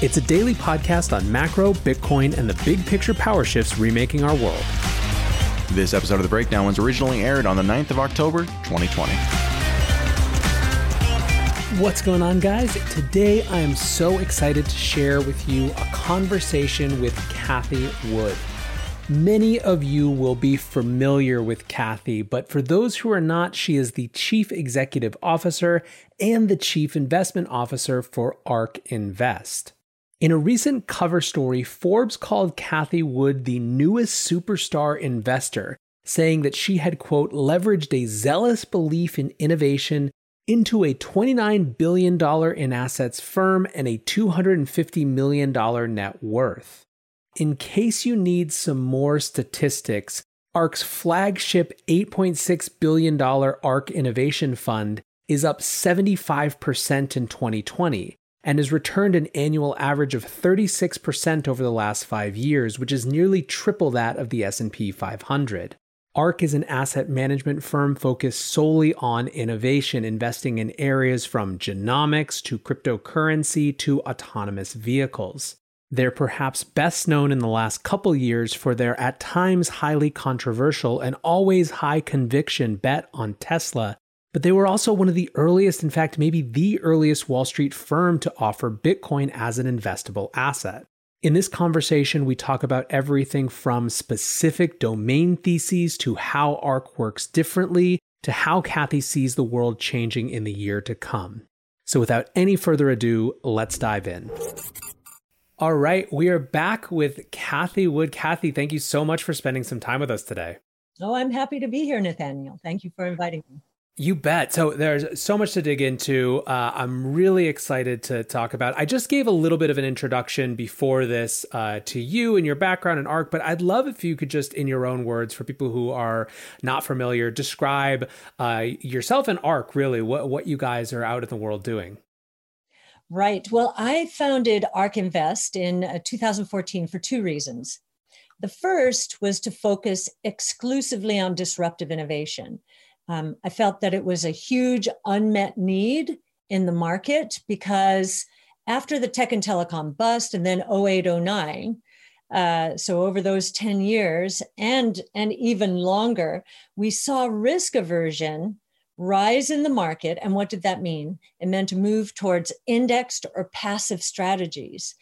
It's a daily podcast on macro, Bitcoin, and the big picture power shifts remaking our world. This episode of The Breakdown was originally aired on the 9th of October, 2020. What's going on, guys? Today, I am so excited to share with you a conversation with Cathie Wood. Many of you will be familiar with Cathie, but for those who are not, she is the Chief Executive Officer and the Chief Investment Officer for ARK Invest. In a recent cover story, Forbes called Cathie Wood the newest superstar investor, saying that she had, quote, leveraged a zealous belief in innovation into a $29 billion in assets firm and a $250 million net worth. In case you need some more statistics, ARK's flagship $8.6 billion ARK Innovation Fund is up 75% in 2020 and has returned an annual average of 36% over the last 5 years, which is nearly triple that of the S&P 500. ARK is an asset management firm focused solely on innovation, investing in areas from genomics to cryptocurrency to autonomous vehicles. They're perhaps best known in the last couple years for their at times highly controversial and always high conviction bet on Tesla, but they were also one of the earliest, in fact, maybe the earliest Wall Street firm to offer Bitcoin as an investable asset. In this conversation, we talk about everything from specific domain theses to how ARK works differently to how Cathie sees the world changing in the year to come. So without any further ado, let's dive in. All right, we are back with Cathie Wood. Cathie, thank you so much for spending some time with us today. Oh, I'm happy to be here, Nathaniel. Thank you for inviting me. You bet. So there's so much to dig into. I'm really excited to talk about. I just gave a little bit of an introduction before this to you and your background and ARK, but I'd love if you could just, in your own words, for people who are not familiar, describe yourself and ARK, really, what you guys are out in the world doing. Right. Well, I founded ARK Invest in 2014 for two reasons. The first was to focus exclusively on disruptive innovation. I felt that it was a huge unmet need in the market because after the tech and telecom bust and then 08, 09, so over those 10 years and even longer, we saw risk aversion rise in the market. And what did that mean? It meant to move towards indexed or passive strategies.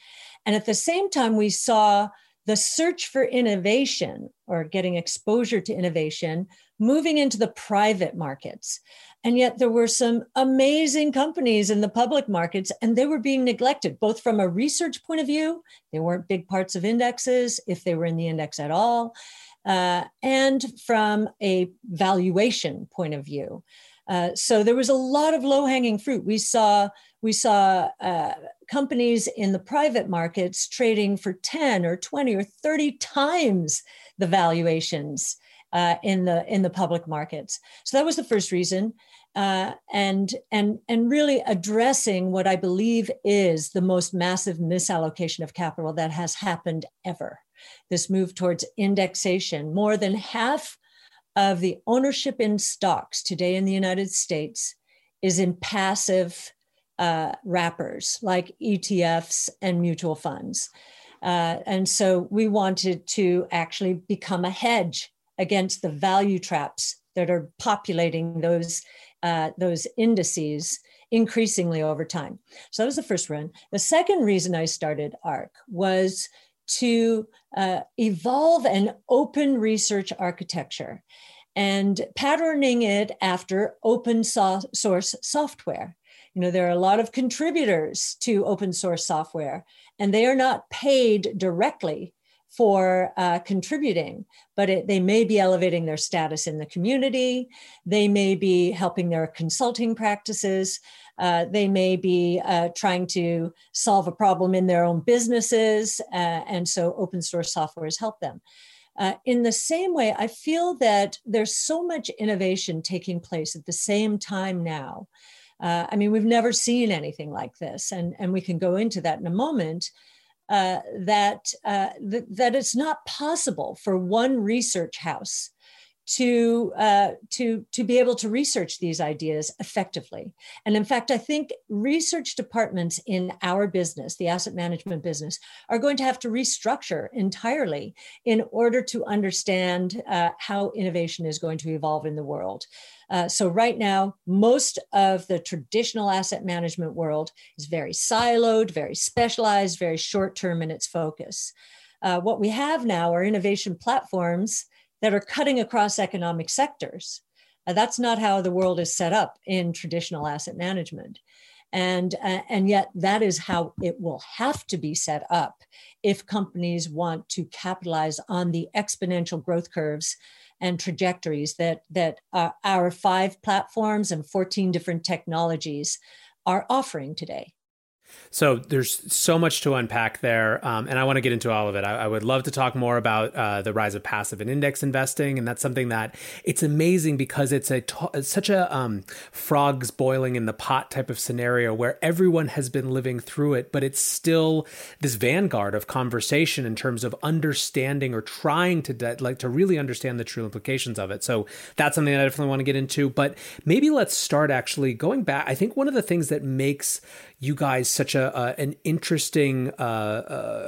And at the same time, we saw the search for innovation or getting exposure to innovation moving into the private markets. And yet there were some amazing companies in the public markets, and they were being neglected, both from a research point of view. They weren't big parts of indexes, if they were in the index at all. And from a valuation point of view. So there was a lot of low-hanging fruit. We saw companies in the private markets trading for 10 or 20 or 30 times the valuations in the public markets. So that was the first reason. And really addressing what I believe is the most massive misallocation of capital that has happened ever. this move towards indexation. More than half of the ownership in stocks today in the United States is in passive wrappers like ETFs and mutual funds. And so we wanted to actually become a hedge against the value traps that are populating those indices increasingly over time. So that was the first run. The second reason I started ARK was to evolve an open research architecture and patterning it after open source software. You know, there are a lot of contributors to open source software, and they are not paid directly for contributing, but they may be elevating their status in the community. They may be helping their consulting practices. They may be trying to solve a problem in their own businesses. And so open source software has helped them. In the same way, I feel that there's so much innovation taking place at the same time now. I mean, we've never seen anything like this. And we can go into that in a moment. That it's not possible for one research house to be able to research these ideas effectively. And in fact, I think research departments in our business, the asset management business, are going to have to restructure entirely in order to understand how innovation is going to evolve in the world. So right now, most of the traditional asset management world is very siloed, very specialized, very short-term in its focus. What we have now are innovation platforms that are cutting across economic sectors. That's not how the world is set up in traditional asset management. And yet that is how it will have to be set up if companies want to capitalize on the exponential growth curves and trajectories that our 5 platforms and 14 different technologies are offering today. So there's so much to unpack there, and I want to get into all of it. I would love to talk more about the rise of passive and index investing, and that's something that it's amazing because it's such a frogs boiling in the pot type of scenario where everyone has been living through it, but it's still this vanguard of conversation in terms of understanding or trying to really understand the true implications of it. So that's something that I definitely want to get into. But maybe let's start actually going back. I think one of the things that makes you guys such an interesting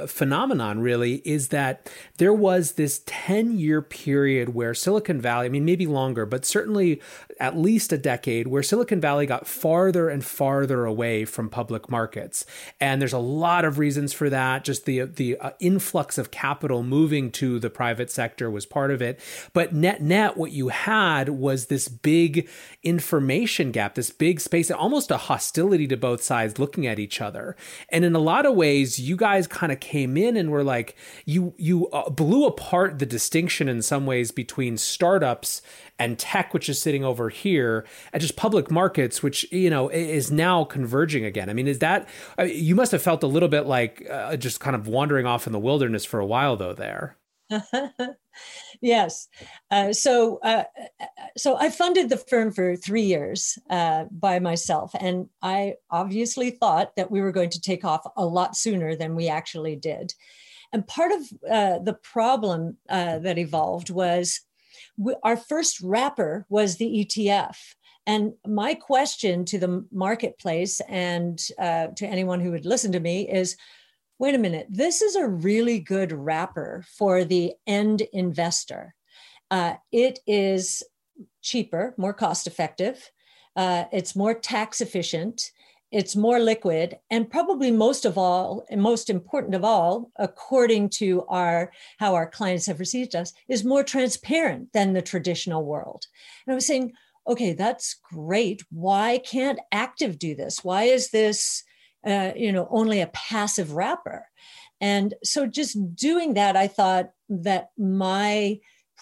phenomenon really is that there was this 10-year period where Silicon Valley, I mean, maybe longer, but certainly at least a decade, where Silicon Valley got farther and farther away from public markets. And there's a lot of reasons for that. Just the influx of capital moving to the private sector was part of it. But net, what you had was this big information gap, this big space, almost a hostility to both sides looking at each other. And in a lot of ways, you guys kind of came in and were like, you blew apart the distinction in some ways between startups and tech, which is sitting over here, and just public markets, which, you know, is now converging again. I mean, you must have felt a little bit like just kind of wandering off in the wilderness for a while, though, there. Yes. So I funded the firm for 3 years by myself, and I obviously thought that we were going to take off a lot sooner than we actually did. And part of the problem that evolved was our first wrapper was the ETF. And my question to the marketplace and to anyone who would listen to me is, wait a minute, this is a really good wrapper for the end investor. It is cheaper, more cost effective. It's more tax efficient. It's more liquid. And probably most of all, and most important of all, according to how our clients have received us, is more transparent than the traditional world. And I was saying, okay, that's great. Why can't active do this? Why is this only a passive wrapper? And so just doing that, I thought that my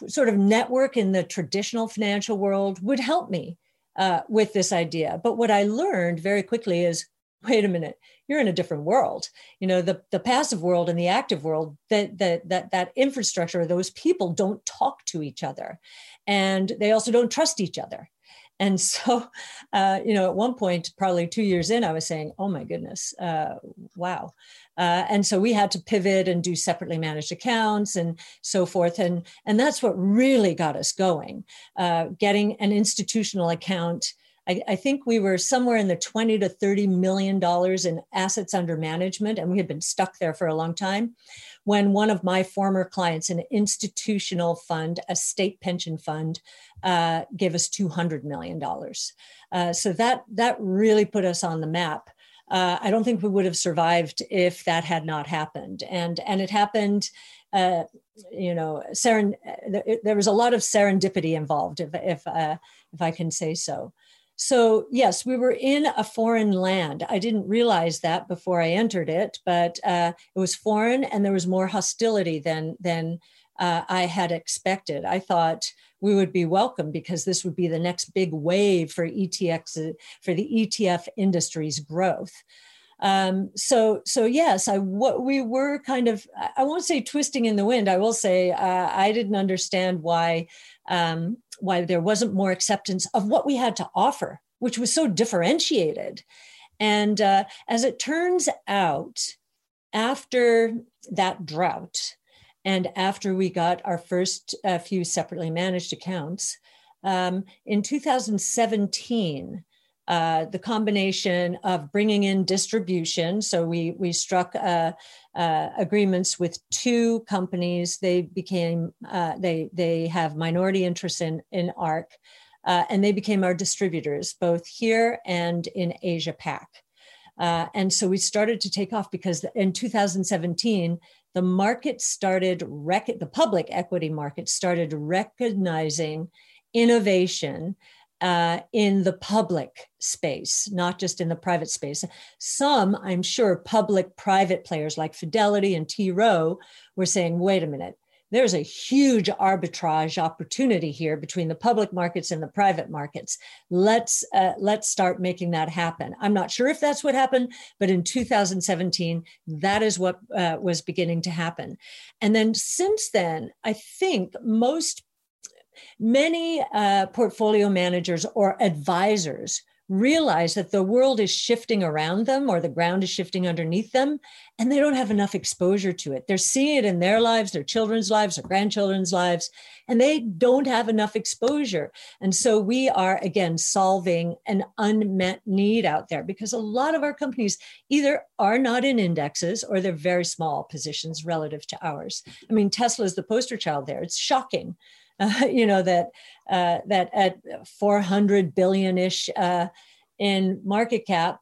sort of network in the traditional financial world would help me with this idea. But what I learned very quickly is, wait a minute, you're in a different world. You know, the passive world and the active world, that infrastructure, those people don't talk to each other. And they also don't trust each other. And so, you know, at one point, probably 2 years in, I was saying, oh my goodness, wow. And so we had to pivot and do separately managed accounts and so forth. And that's what really got us going, getting an institutional account. I think we were somewhere in the $20 to $30 million in assets under management, and we had been stuck there for a long time, when one of my former clients, an institutional fund, a state pension fund, gave us $200 million. So that really put us on the map. I don't think we would have survived if that had not happened. And it happened, you know, there was a lot of serendipity involved, if I can say so. So yes, we were in a foreign land. I didn't realize that before I entered it, but it was foreign and there was more hostility than I had expected. I thought we would be welcome because this would be the next big wave for ETFs, for the ETF industry's growth. So yes, we were kind of, I won't say twisting in the wind. I will say I didn't understand why there wasn't more acceptance of what we had to offer, which was so differentiated. And as it turns out, after that drought, and after we got our first few separately managed accounts, in 2017, the combination of bringing in distribution, so we struck agreements with two companies. They became they have minority interests in ARK, and they became our distributors both here and in Asia Pac. And so we started to take off because in 2017 the market started the public equity market started recognizing innovation in the public space, not just in the private space. Some, I'm sure, public-private players like Fidelity and T. Rowe were saying, wait a minute, there's a huge arbitrage opportunity here between the public markets and the private markets. Let's start making that happen. I'm not sure if that's what happened, but in 2017, that is what was beginning to happen. And then since then, I think many portfolio managers or advisors realize that the world is shifting around them or the ground is shifting underneath them, and they don't have enough exposure to it. They're seeing it in their lives, their children's lives, their grandchildren's lives, and they don't have enough exposure. And so we are, again, solving an unmet need out there because a lot of our companies either are not in indexes or they're very small positions relative to ours. I mean, Tesla is the poster child there. It's shocking. You know, that at 400 billion-ish in market cap,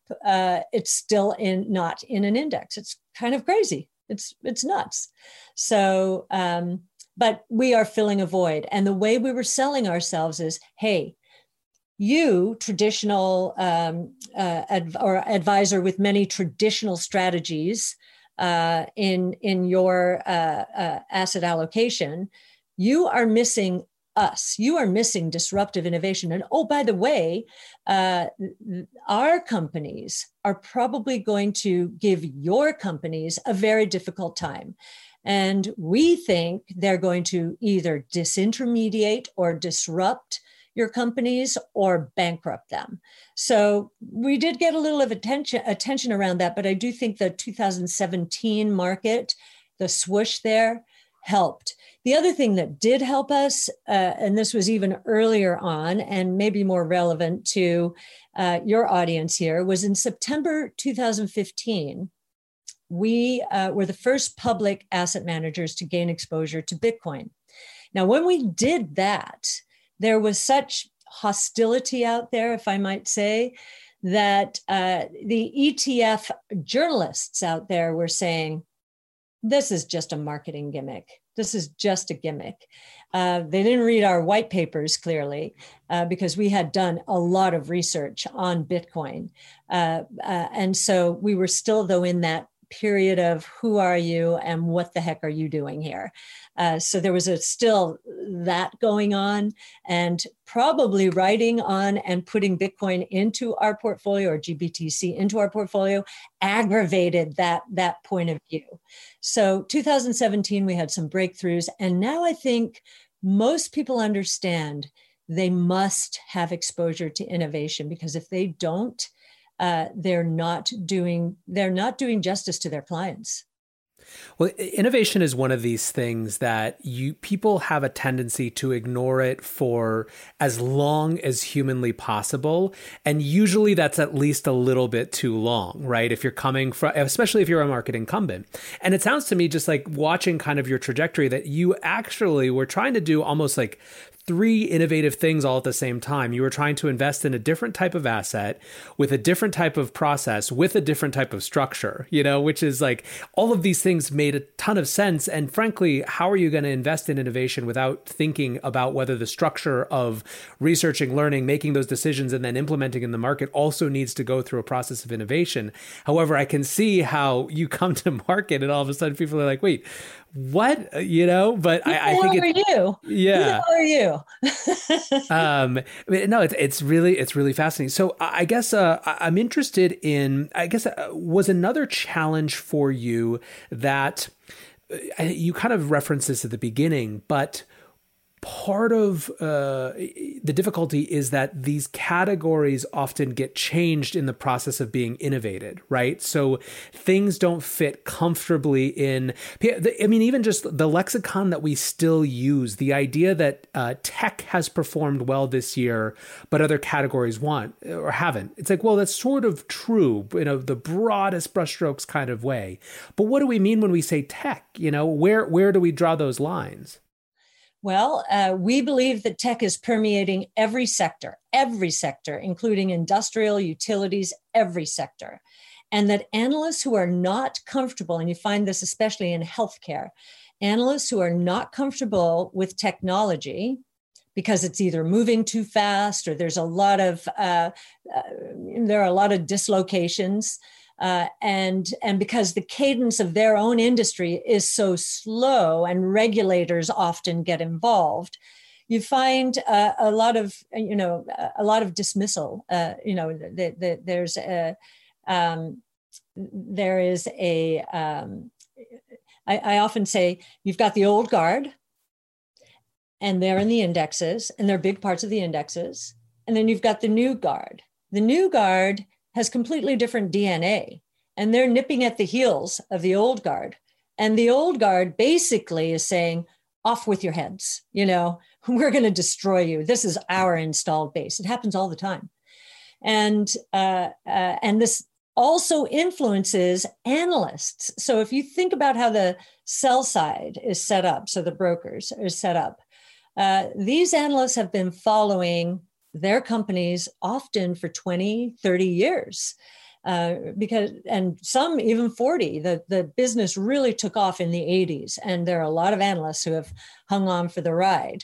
it's still not in an index. It's kind of crazy. It's nuts. So, but we are filling a void. And the way we were selling ourselves is, hey, you traditional advisor with many traditional strategies in your asset allocation, you are missing us. You are missing disruptive innovation. And oh, by the way, our companies are probably going to give your companies a very difficult time. And we think they're going to either disintermediate or disrupt your companies or bankrupt them. So we did get a little of attention around that, but I do think the 2017 market, the swoosh there, helped. The other thing that did help us, and this was even earlier on and maybe more relevant to your audience here, was in September 2015, we were the first public asset managers to gain exposure to Bitcoin. Now, when we did that, there was such hostility out there, if I might say, that the ETF journalists out there were saying, this is just a marketing gimmick. This is just a gimmick. They didn't read our white papers clearly because we had done a lot of research on Bitcoin. And so we were still, though, in that period of who are you and what the heck are you doing here? So there was still that going on, and probably writing on and putting Bitcoin into our portfolio or GBTC into our portfolio aggravated that point of view. So 2017, we had some breakthroughs. And now I think most people understand they must have exposure to innovation, because if they don't, they're not doing justice to their clients. Well, innovation is one of these things that people have a tendency to ignore it for as long as humanly possible. And usually that's at least a little bit too long, right? If you're coming from, especially if you're a market incumbent. And it sounds to me, just like watching kind of your trajectory, that you actually were trying to do almost like three innovative things all at the same time. You were trying to invest in a different type of asset with a different type of process, with a different type of structure, you know, which is like all of these things made a ton of sense. And frankly, how are you going to invest in innovation without thinking about whether the structure of researching, learning, making those decisions, and then implementing in the market also needs to go through a process of innovation? However, I can see how you come to market and all of a sudden people are like, wait, what, you know? But I think it's, you? Yeah. Who are you? It's really fascinating. So I guess I'm interested in, was another challenge for you that you kind of referenced this at the beginning, but part of the difficulty is that these categories often get changed in the process of being innovated, right? So things don't fit comfortably in, I mean, even just the lexicon that we still use, the idea that tech has performed well this year, but other categories want or haven't. It's like, well, that's sort of true, you know, the broadest brushstrokes kind of way. But what do we mean when we say tech? You know, where do we draw those lines? Well, we believe that tech is permeating every sector, including industrial, utilities, every sector. And that analysts who are not comfortable, and you find this especially in healthcare, analysts who are not comfortable with technology because it's either moving too fast or there's a lot of, there are a lot of dislocations, and because the cadence of their own industry is so slow and regulators often get involved, you find a lot of dismissal. I often say you've got the old guard, and they're in the indexes, and they're big parts of the indexes, and then you've got the new guard. The new guard has completely different DNA, and they're nipping at the heels of the old guard. And the old guard basically is saying, off with your heads, you know, we're going to destroy you. This is our installed base. It happens all the time. And this also influences analysts. So if you think about how the sell side is set up, so the brokers are set up, these analysts have been following their companies often for 20, 30 years, and some even 40. The business really took off in the 80s, and there are a lot of analysts who have hung on for the ride.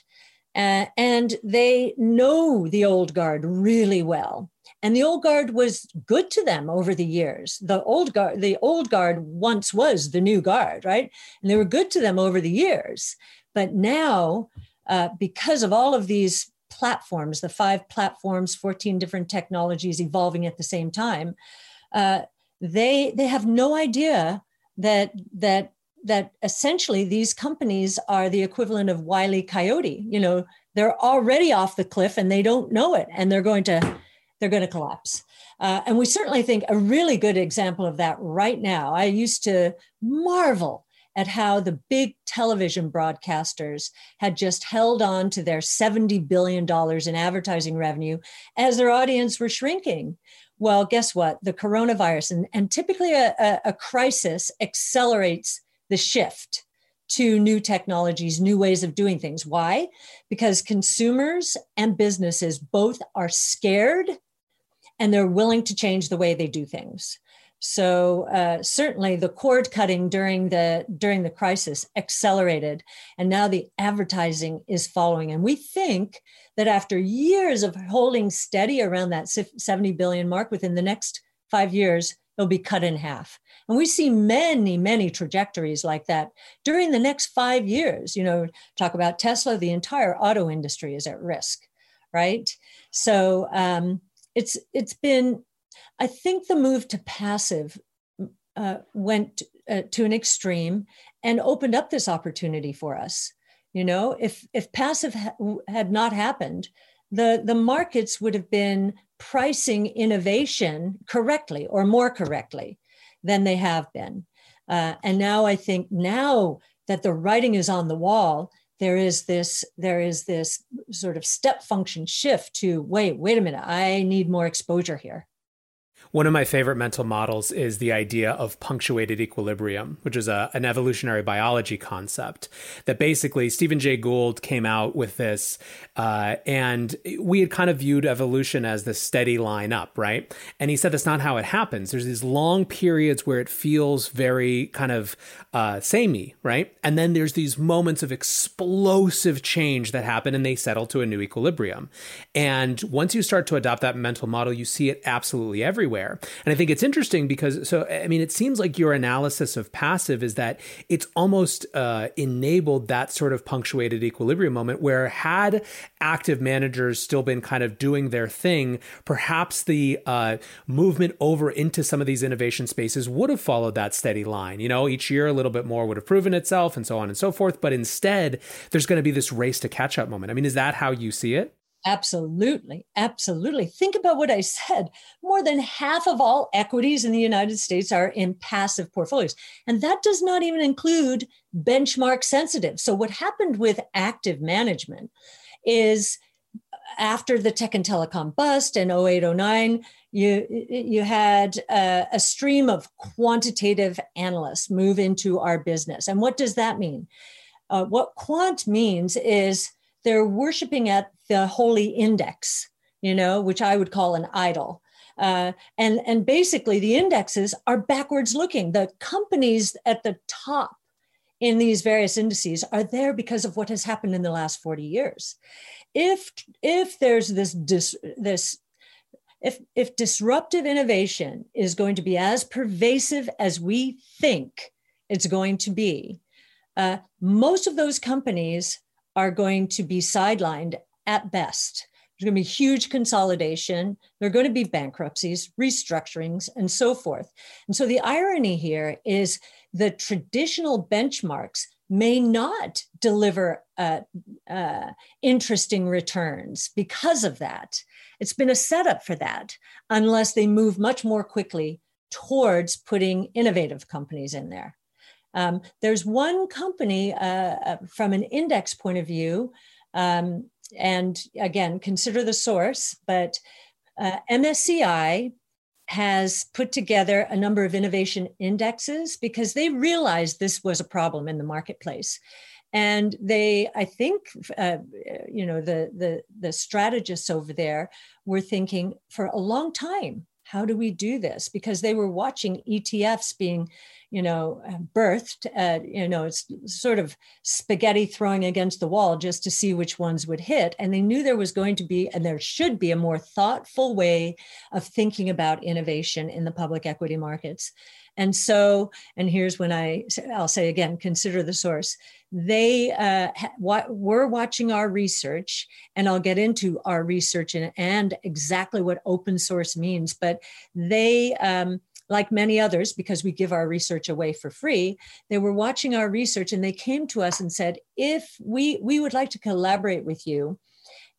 And they know the old guard really well. And the old guard was good to them over the years. The old guard once was the new guard, right? And they were good to them over the years. But now, because of all of these platforms, the 5 platforms, 14 different technologies evolving at the same time, they have no idea that essentially these companies are the equivalent of Wile E. Coyote. You know, they're already off the cliff and they don't know it, and they're going to collapse. And we certainly think a really good example of that right now. I used to marvel at how the big television broadcasters had just held on to their $70 billion in advertising revenue as their audience were shrinking. Well, guess what? The coronavirus, and typically a crisis accelerates the shift to new technologies, new ways of doing things. Why? Because consumers and businesses both are scared and they're willing to change the way they do things. So certainly the cord cutting during the crisis accelerated, and now the advertising is following. And we think that after years of holding steady around that 70 billion mark, within the next 5 years, it'll be cut in half. And we see many, many trajectories like that during the next 5 years. You know, talk about Tesla, the entire auto industry is at risk, right? So it's been, I think the move to passive went to an extreme and opened up this opportunity for us. You know, if passive had not happened, the markets would have been pricing innovation correctly or more correctly than they have been. And now I think now that the writing is on the wall, there is this sort of step function shift to wait a minute, I need more exposure here. One of my favorite mental models is the idea of punctuated equilibrium, which is an evolutionary biology concept that basically Stephen Jay Gould came out with this. And we had kind of viewed evolution as the steady line up, right? And he said that's not how it happens. There's these long periods where it feels very kind of samey, right? And then there's these moments of explosive change that happen and they settle to a new equilibrium. And once you start to adopt that mental model, you see it absolutely everywhere. And I think it's interesting because, it seems like your analysis of passive is that it's almost enabled that sort of punctuated equilibrium moment where had active managers still been kind of doing their thing, perhaps the movement over into some of these innovation spaces would have followed that steady line. You know, each year a little bit more would have proven itself and so on and so forth. But instead, there's going to be this race to catch up moment. I mean, is that how you see it? Absolutely. Absolutely. Think about what I said. More than half of all equities in the United States are in passive portfolios. And that does not even include benchmark sensitive. So what happened with active management is after the tech and telecom bust in 2008, 2009, you had a stream of quantitative analysts move into our business. And what does that mean? What quant means is they're worshiping at the holy index, you know, which I would call an idol. And basically the indexes are backwards looking. The companies at the top in these various indices are there because of what has happened in the last 40 years. If there's this disruptive innovation is going to be as pervasive as we think it's going to be, most of those companies are going to be sidelined at best. There's going to be huge consolidation. There are going to be bankruptcies, restructurings, and so forth. And so the irony here is the traditional benchmarks may not deliver interesting returns because of that. It's been a setup for that, unless they move much more quickly towards putting innovative companies in there. There's one company from an index point of view, and again, consider the source, but MSCI has put together a number of innovation indexes because they realized this was a problem in the marketplace. And they, I think, the strategists over there were thinking for a long time, how do we do this? Because they were watching ETFs being, birthed, it's sort of spaghetti throwing against the wall just to see which ones would hit. And they knew there was going to be, and there should be, a more thoughtful way of thinking about innovation in the public equity markets. And so, and here's when I'll say again, consider the source. They were watching our research, and I'll get into our research and exactly what open source means. But they, like many others, because we give our research away for free, they were watching our research and they came to us and said, if we would like to collaborate with you,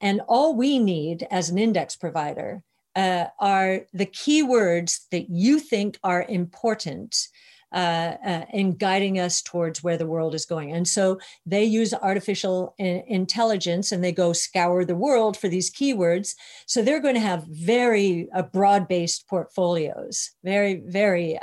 and all we need as an index provider are the keywords that you think are important in guiding us towards where the world is going. And so they use artificial intelligence and they go scour the world for these keywords. So they're going to have very broad-based portfolios, very, very,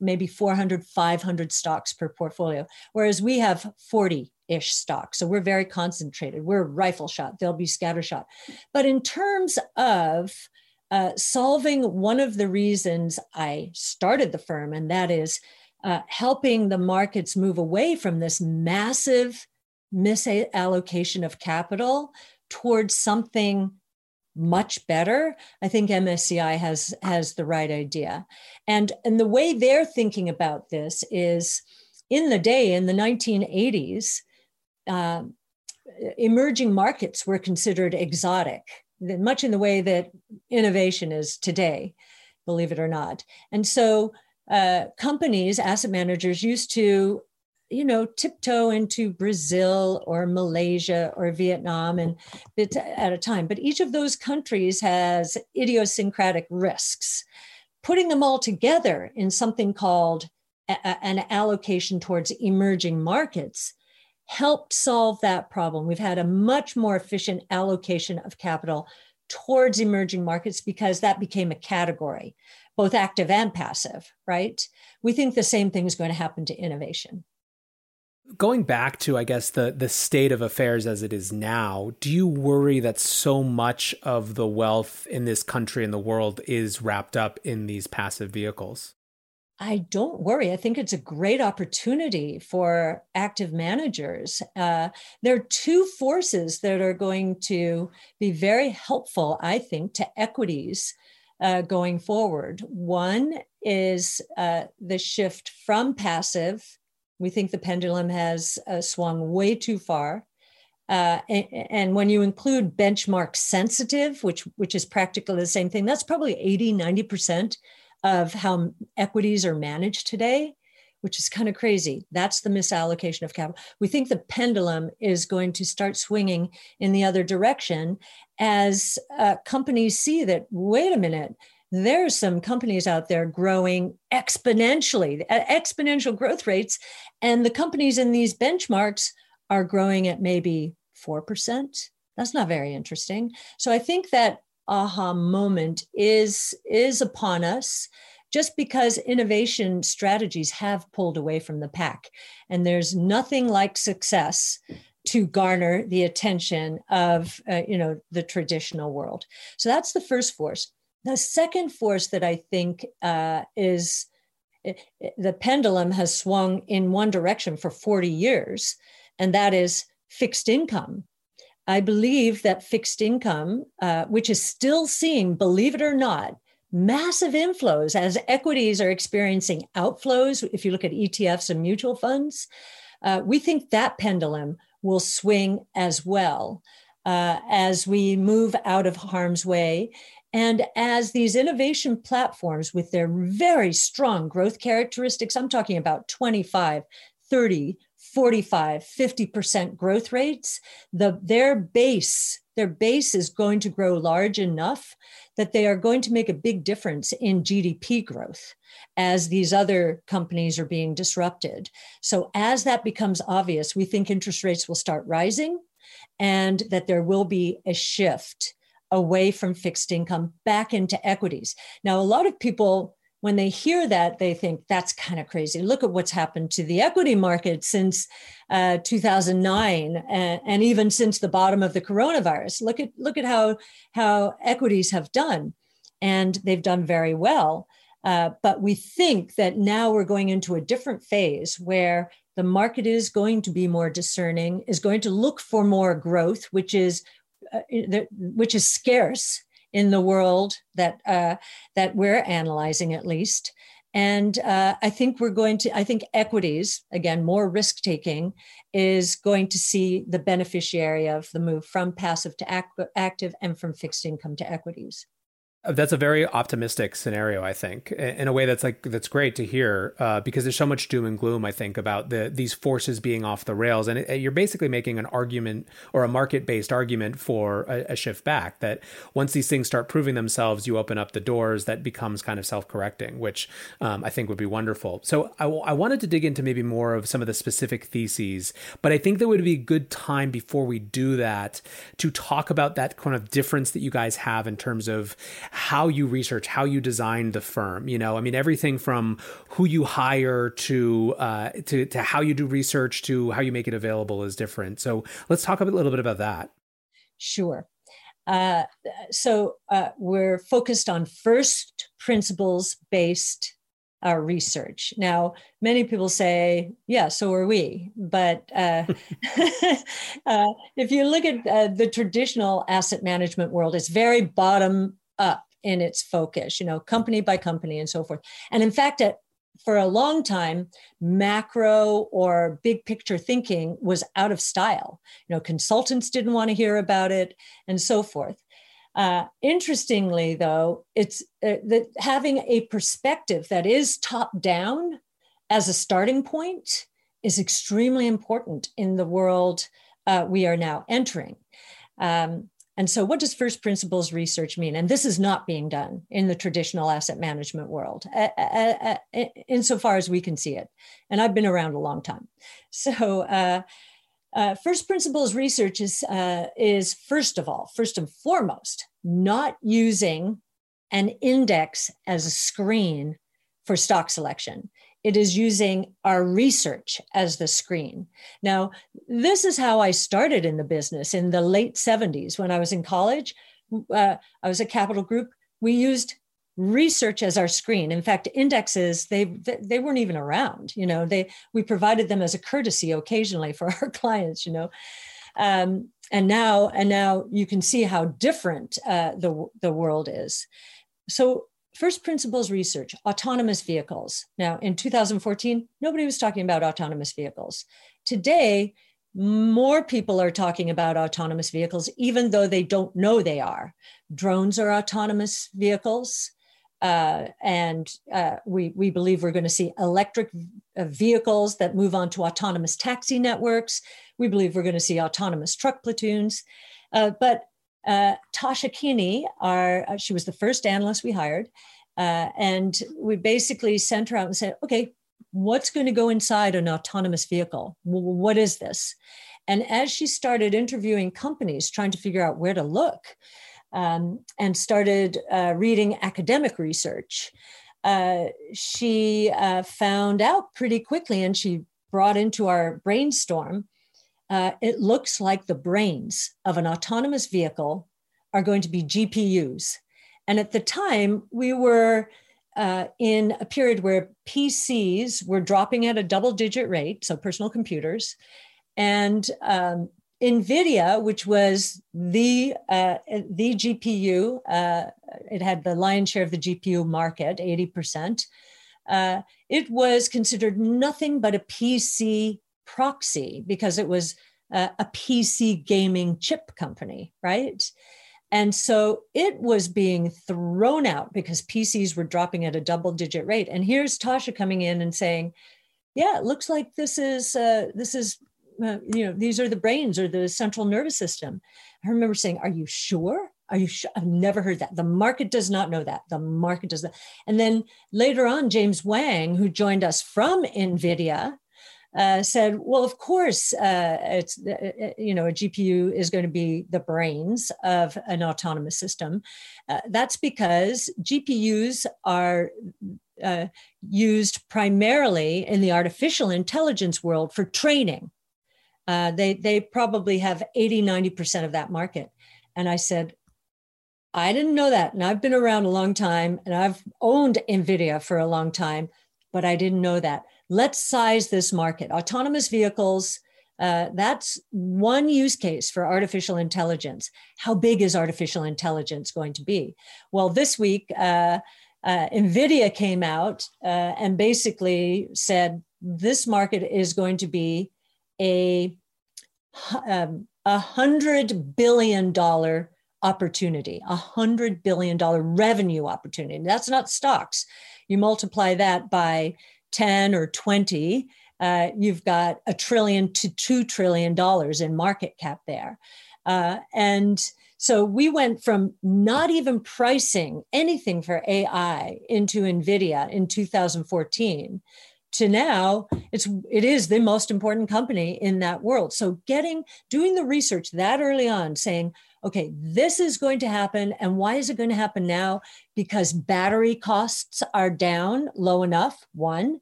maybe 400, 500 stocks per portfolio, whereas we have 40-ish stocks. So we're very concentrated. We're rifle shot. They'll be scattershot. But in terms of solving one of the reasons I started the firm, and that is helping the markets move away from this massive misallocation of capital towards something much better, I think MSCI has the right idea. And the way they're thinking about this is, in the day, in the 1980s, emerging markets were considered exotic, much in the way that innovation is today, believe it or not. And so companies, asset managers used to you know, tiptoe into Brazil or Malaysia or Vietnam and bit at a time. But each of those countries has idiosyncratic risks. Putting them all together in something called an allocation towards emerging markets helped solve that problem. We've had a much more efficient allocation of capital towards emerging markets because that became a category, both active and passive, right? We think the same thing is going to happen to innovation. Going back to, I guess, the state of affairs as it is now, do you worry that so much of the wealth in this country and the world is wrapped up in these passive vehicles? I don't worry. I think it's a great opportunity for active managers. There are two forces that are going to be very helpful, I think, to equities going forward. One is the shift from passive. We think the pendulum has swung way too far. And when you include benchmark sensitive, which is practically the same thing, that's probably 80-90% of how equities are managed today, which is kind of crazy. That's the misallocation of capital. We think the pendulum is going to start swinging in the other direction as companies see that, wait a minute, there's some companies out there growing exponentially, at exponential growth rates, and the companies in these benchmarks are growing at maybe 4%. That's not very interesting. So I think that aha moment is upon us just because innovation strategies have pulled away from the pack. And there's nothing like success to garner the attention of the traditional world. So that's the first force. The second force that I think is the pendulum has swung in one direction for 40 years, and that is fixed income. I believe that fixed income, which is still seeing, believe it or not, massive inflows as equities are experiencing outflows. If you look at ETFs and mutual funds, we think that pendulum will swing as well as we move out of harm's way. And as these innovation platforms with their very strong growth characteristics, I'm talking about 25, 30, 45, 50% growth rates, their base is going to grow large enough that they are going to make a big difference in GDP growth as these other companies are being disrupted. So as that becomes obvious, we think interest rates will start rising and that there will be a shift away from fixed income back into equities. Now, a lot of people, when they hear that, they think that's kind of crazy. Look at what's happened to the equity market since 2009, and even since the bottom of the coronavirus. Look at how equities have done, and they've done very well. But we think that now we're going into a different phase where the market is going to be more discerning, is going to look for more growth, which is scarce in the world that we're analyzing, at least. And I think equities, again, more risk-taking, is going to see the beneficiary of the move from passive to active and from fixed income to equities. That's a very optimistic scenario, I think, in a way that's great to hear, because there's so much doom and gloom, I think, about these forces being off the rails. And you're basically making an argument, or a market-based argument, for a shift back, that once these things start proving themselves, you open up the doors, that becomes kind of self-correcting, which I think would be wonderful. So I wanted to dig into maybe more of some of the specific theses, but I think there would be a good time before we do that to talk about that kind of difference that you guys have in terms of how you research, how you design the firm. You know, I mean, everything from who you hire to how you do research to how you make it available is different. So let's talk a little bit about that. Sure. So we're focused on first principles-based research. Now, many people say, yeah, so are we. But if you look at the traditional asset management world, it's very bottom up in its focus, company by company and so forth. And in fact, for a long time, macro or big picture thinking was out of style. Consultants didn't want to hear about it and so forth. Interestingly, though, it's that having a perspective that is top down as a starting point is extremely important in the world we are now entering. And so what does first principles research mean? And this is not being done in the traditional asset management world, insofar as we can see it. And I've been around a long time. So first principles research is first and foremost, not using an index as a screen for stock selection. It is using our research as the screen. Now, this is how I started in the business in the late 70s. When I was in college, I was at Capital Group. We used research as our screen. In fact, indexes, they weren't even around. You know, we provided them as a courtesy occasionally for our clients, you know. And now you can see how different the world is. So, first principles research, autonomous vehicles. Now, in 2014, nobody was talking about autonomous vehicles. Today, more people are talking about autonomous vehicles, even though they don't know they are. Drones are autonomous vehicles. And we believe we're going to see electric vehicles that move on to autonomous taxi networks. We believe we're going to see autonomous truck platoons. But Tasha Keeney, she was the first analyst we hired, and we basically sent her out and said, okay, what's going to go inside an autonomous vehicle? What is this? And as she started interviewing companies, trying to figure out where to look, and started reading academic research, she found out pretty quickly, and she brought into our brainstorm, it looks like the brains of an autonomous vehicle are going to be GPUs. And at the time, we were in a period where PCs were dropping at a double-digit rate, so personal computers, and NVIDIA, which was the GPU, it had the lion's share of the GPU market, 80%. It was considered nothing but a PC proxy because it was a PC gaming chip company, right? And so it was being thrown out because PCs were dropping at a double-digit rate. And here's Tasha coming in and saying, "Yeah, it looks like this is you know, these are the brains or the central nervous system." I remember saying, "Are you sure? Are you sure? I've never heard that. The market does not know that. The market does that." And then later on, James Wang, who joined us from NVIDIA, said, well, of course, it's you know, a GPU is going to be the brains of an autonomous system. That's because GPUs are used primarily in the artificial intelligence world for training. They probably have 80-90% of that market. And I said, I didn't know that. And I've been around a long time, and I've owned NVIDIA for a long time, but I didn't know that. Let's size this market. Autonomous vehicles, that's one use case for artificial intelligence. How big is artificial intelligence going to be? Well, this week, NVIDIA came out and basically said, this market is going to be a $100 billion opportunity, a $100 billion revenue opportunity. That's not stocks. You multiply that by 10 or 20, you've got $1 trillion to $2 trillion in market cap there. And so we went from not even pricing anything for AI into NVIDIA in 2014 to now it is the most important company in that world. So doing the research that early on, saying, okay, this is going to happen. And why is it going to happen now? Because battery costs are down low enough, one.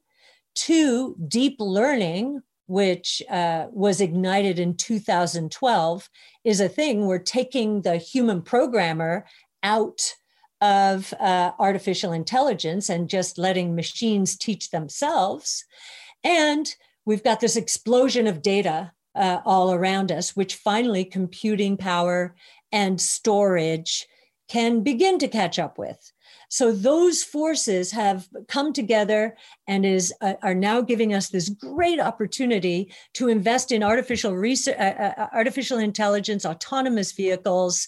Two, deep learning, which was ignited in 2012, is a thing. We're taking the human programmer out of artificial intelligence and just letting machines teach themselves. And we've got this explosion of data all around us, which finally computing power and storage can begin to catch up with. So those forces have come together and are now giving us this great opportunity to invest in artificial intelligence, autonomous vehicles,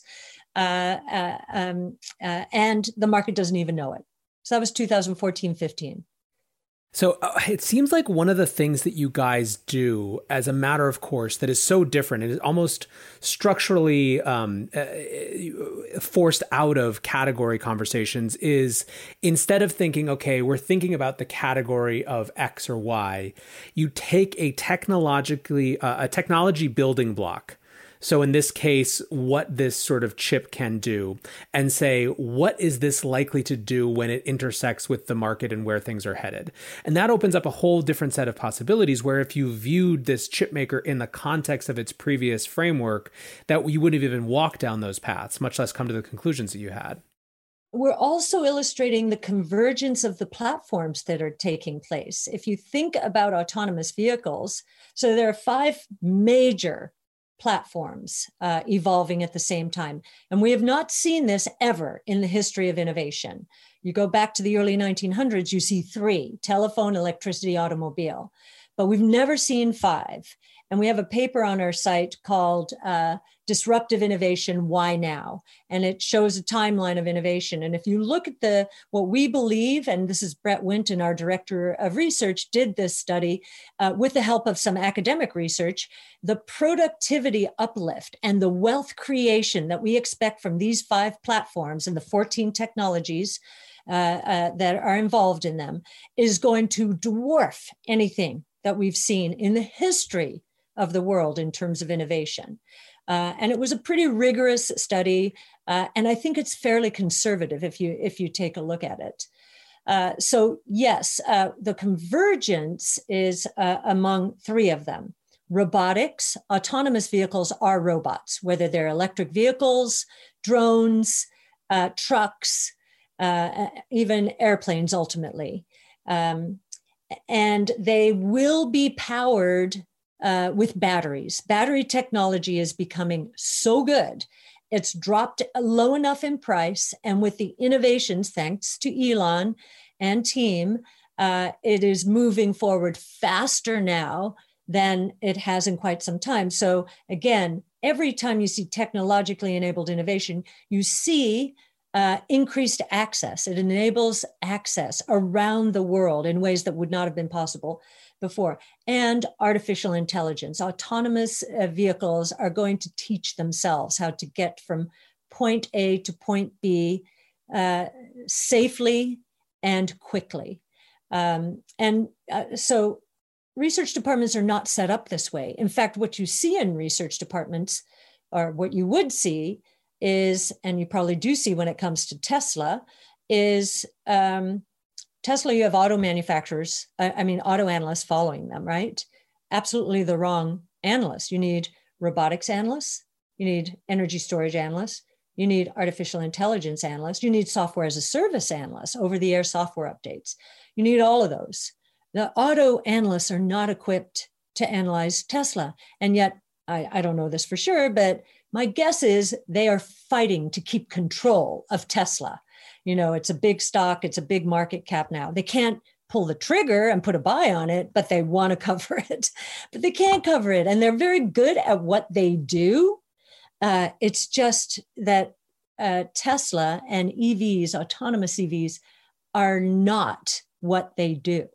and the market doesn't even know it. So that was 2014-15. So it seems like one of the things that you guys do as a matter of course that is so different, it is almost structurally forced out of category conversations, is instead of thinking, okay, we're thinking about the category of X or Y, you take a technology building block. So in this case, what this sort of chip can do, and say, what is this likely to do when it intersects with the market and where things are headed? And that opens up a whole different set of possibilities where if you viewed this chip maker in the context of its previous framework, that you wouldn't have even walked down those paths, much less come to the conclusions that you had. We're also illustrating the convergence of the platforms that are taking place. If you think about autonomous vehicles, so there are 5 major platforms evolving at the same time. And we have not seen this ever in the history of innovation. You go back to the early 1900s, you see 3: telephone, electricity, automobile. But we've never seen 5. And we have a paper on our site called Disruptive Innovation, Why Now? And it shows a timeline of innovation. And if you look at what we believe, and this is Brett Winton, our director of research, did this study with the help of some academic research, the productivity uplift and the wealth creation that we expect from these 5 platforms and the 14 technologies that are involved in them is going to dwarf anything that we've seen in the history of the world in terms of innovation. And it was a pretty rigorous study. And I think it's fairly conservative if you take a look at it. So yes, the convergence is among 3 of them. Robotics, autonomous vehicles are robots, whether they're electric vehicles, drones, trucks, even airplanes ultimately. And they will be powered with batteries. Battery technology is becoming so good. It's dropped low enough in price. And with the innovations, thanks to Elon and team, it is moving forward faster now than it has in quite some time. So again, every time you see technologically enabled innovation, you see increased access. It enables access around the world in ways that would not have been possible before. And artificial intelligence, autonomous vehicles are going to teach themselves how to get from point A to point B safely and quickly. So research departments are not set up this way. In fact, what you see in research departments, or what you would see is, and you probably do see when it comes to Tesla, is Tesla, you have auto manufacturers, auto analysts following them, right? Absolutely the wrong analysts. You need robotics analysts, you need energy storage analysts, you need artificial intelligence analysts, you need software as a service analysts, over-the-air software updates. You need all of those. The auto analysts are not equipped to analyze Tesla. And yet, I don't know this for sure, but my guess is they are fighting to keep control of Tesla. You know, it's a big stock, it's a big market cap now. They can't pull the trigger and put a buy on it, but they want to cover it. But they can't cover it. And they're very good at what they do. It's just that Tesla and EVs, autonomous EVs, are not what they do.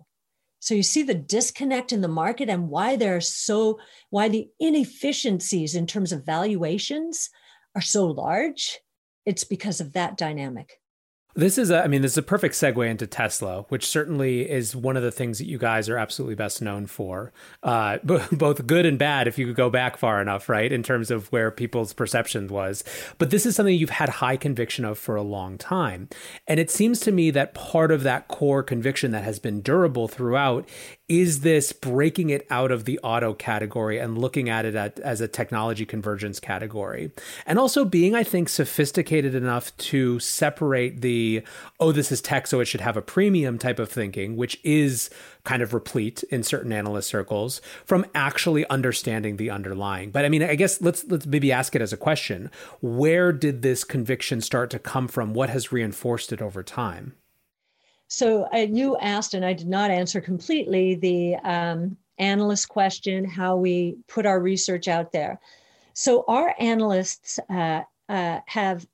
So you see the disconnect in the market and why the inefficiencies in terms of valuations are so large. It's because of that dynamic. This is a perfect segue into Tesla, which certainly is one of the things that you guys are absolutely best known for, both good and bad, if you could go back far enough, right, in terms of where people's perception was. But this is something you've had high conviction of for a long time. And it seems to me that part of that core conviction that has been durable throughout is this breaking it out of the auto category and looking at it as a technology convergence category. And also being, I think, sophisticated enough to separate the, oh, this is tech, so it should have a premium type of thinking, which is kind of replete in certain analyst circles, from actually understanding the underlying. But I mean, I guess let's maybe ask it as a question. Where did this conviction start to come from? What has reinforced it over time? So you asked, and I did not answer completely, the analyst question, how we put our research out there. So our analysts have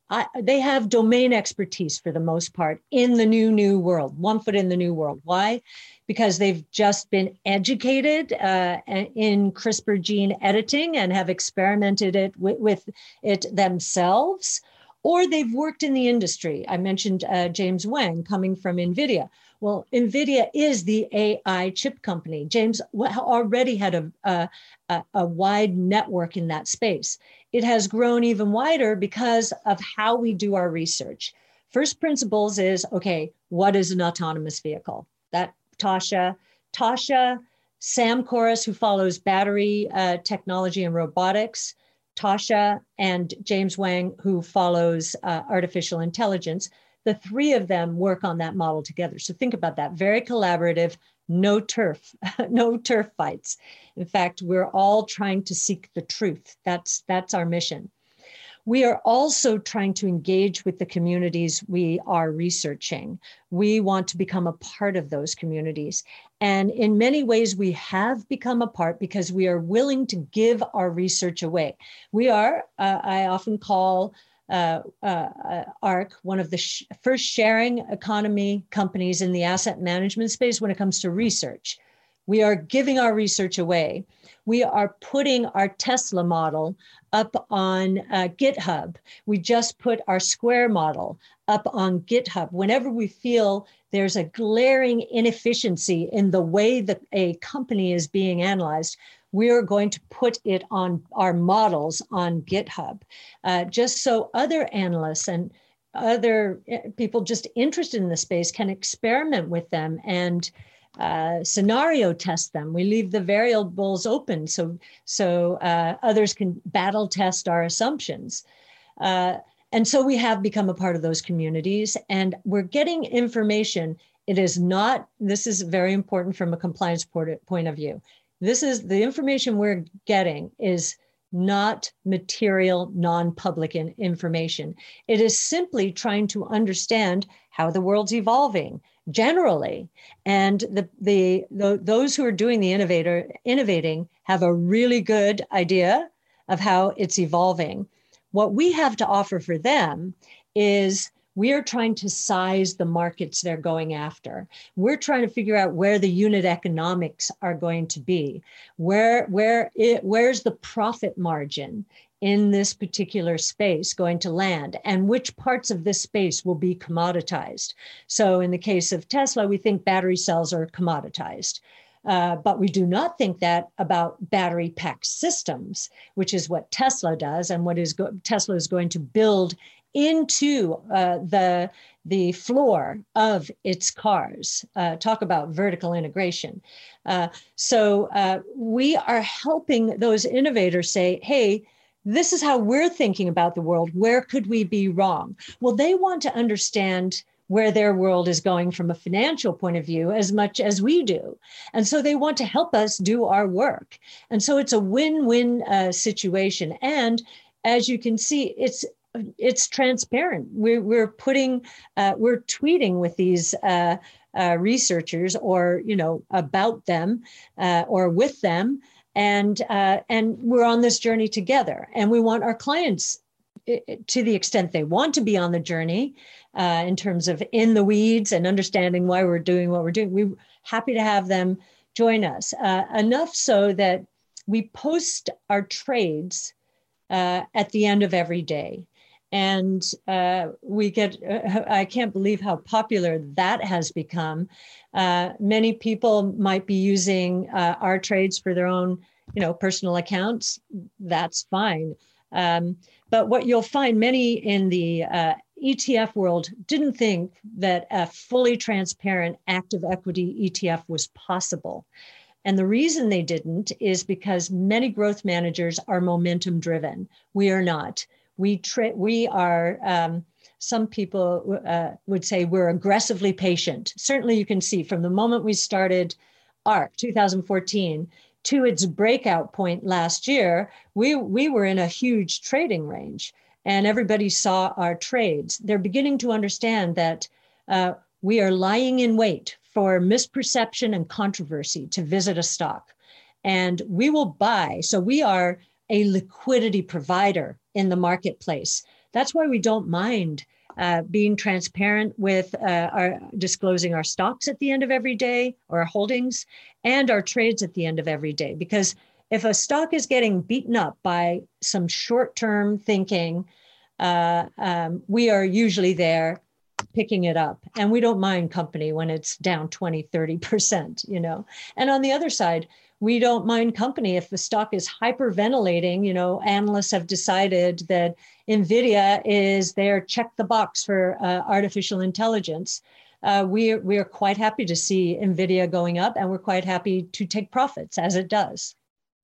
domain expertise for the most part in the new world, one foot in the new world. Why? because they've just been educated in CRISPR gene editing and have experimented it with it themselves, or they've worked in the industry. I mentioned James Wang coming from NVIDIA. Well, NVIDIA is the AI chip company. James already had a wide network in that space. It has grown even wider because of how we do our research. First principles is, okay, what is an autonomous vehicle? That Tasha, Sam Corus, who follows battery technology and robotics, Tasha and James Wang, who follows artificial intelligence, the three of them work on that model together. So think about that, very collaborative, no turf fights. In fact, we're all trying to seek the truth. That's our mission. We are also trying to engage with the communities we are researching. We want to become a part of those communities. And in many ways, we have become a part because we are willing to give our research away. We are, I often call ARK, one of the first sharing economy companies in the asset management space when it comes to research. We are giving our research away. We are putting our Tesla model up on GitHub. We just put our Square model up on GitHub. Whenever we feel there's a glaring inefficiency in the way that a company is being analyzed, we are going to put it on our models on GitHub, just so other analysts and other people just interested in the space can experiment with them and scenario test them. We leave the variables open so others can battle test our assumptions. And so we have become a part of those communities, and we're getting information. It is not, this is very important from a compliance point of view. This is the information we're getting is not material, non-public information. It is simply trying to understand how the world's evolving generally. And those who are doing the innovating have a really good idea of how it's evolving. What we have to offer for them is we are trying to size the markets they're going after. We're trying to figure out where the unit economics are going to be, where's the profit margin in this particular space going to land, and which parts of this space will be commoditized. So in the case of Tesla, we think battery cells are commoditized, but we do not think that about battery pack systems, which is what Tesla does and what is Tesla is going to build into the floor of its cars. Talk about vertical integration. So we are helping those innovators say, hey, this is how we're thinking about the world. Where could we be wrong? Well, they want to understand where their world is going from a financial point of view as much as we do. And so they want to help us do our work. And so it's a win-win situation. And as you can see, it's transparent. We're tweeting with these researchers, or, you know, about them or with them. And we're on this journey together, and we want our clients, to the extent they want to be on the journey in terms of in the weeds and understanding why we're doing what we're doing. We're happy to have them join us enough so that we post our trades at the end of every day. And we get, I can't believe how popular that has become. Many people might be using our trades for their own, you know, personal accounts. That's fine. But what you'll find, many in the ETF world didn't think that a fully transparent active equity ETF was possible. And the reason they didn't is because many growth managers are momentum driven. We are not. We are, some people would say we're aggressively patient. Certainly you can see from the moment we started ARK 2014 to its breakout point last year, we were in a huge trading range and everybody saw our trades. They're beginning to understand that we are lying in wait for misperception and controversy to visit a stock, and we will buy. So we are a liquidity provider in the marketplace. That's why we don't mind being transparent with our disclosing our stocks at the end of every day, or our holdings and our trades at the end of every day. Because if a stock is getting beaten up by some short-term thinking, we are usually there picking it up, and we don't mind company when it's down 20-30%, you know. And on the other side, we don't mind company if the stock is hyperventilating. You know, analysts have decided that NVIDIA is their check the box for artificial intelligence. We are quite happy to see NVIDIA going up, and we're quite happy to take profits as it does.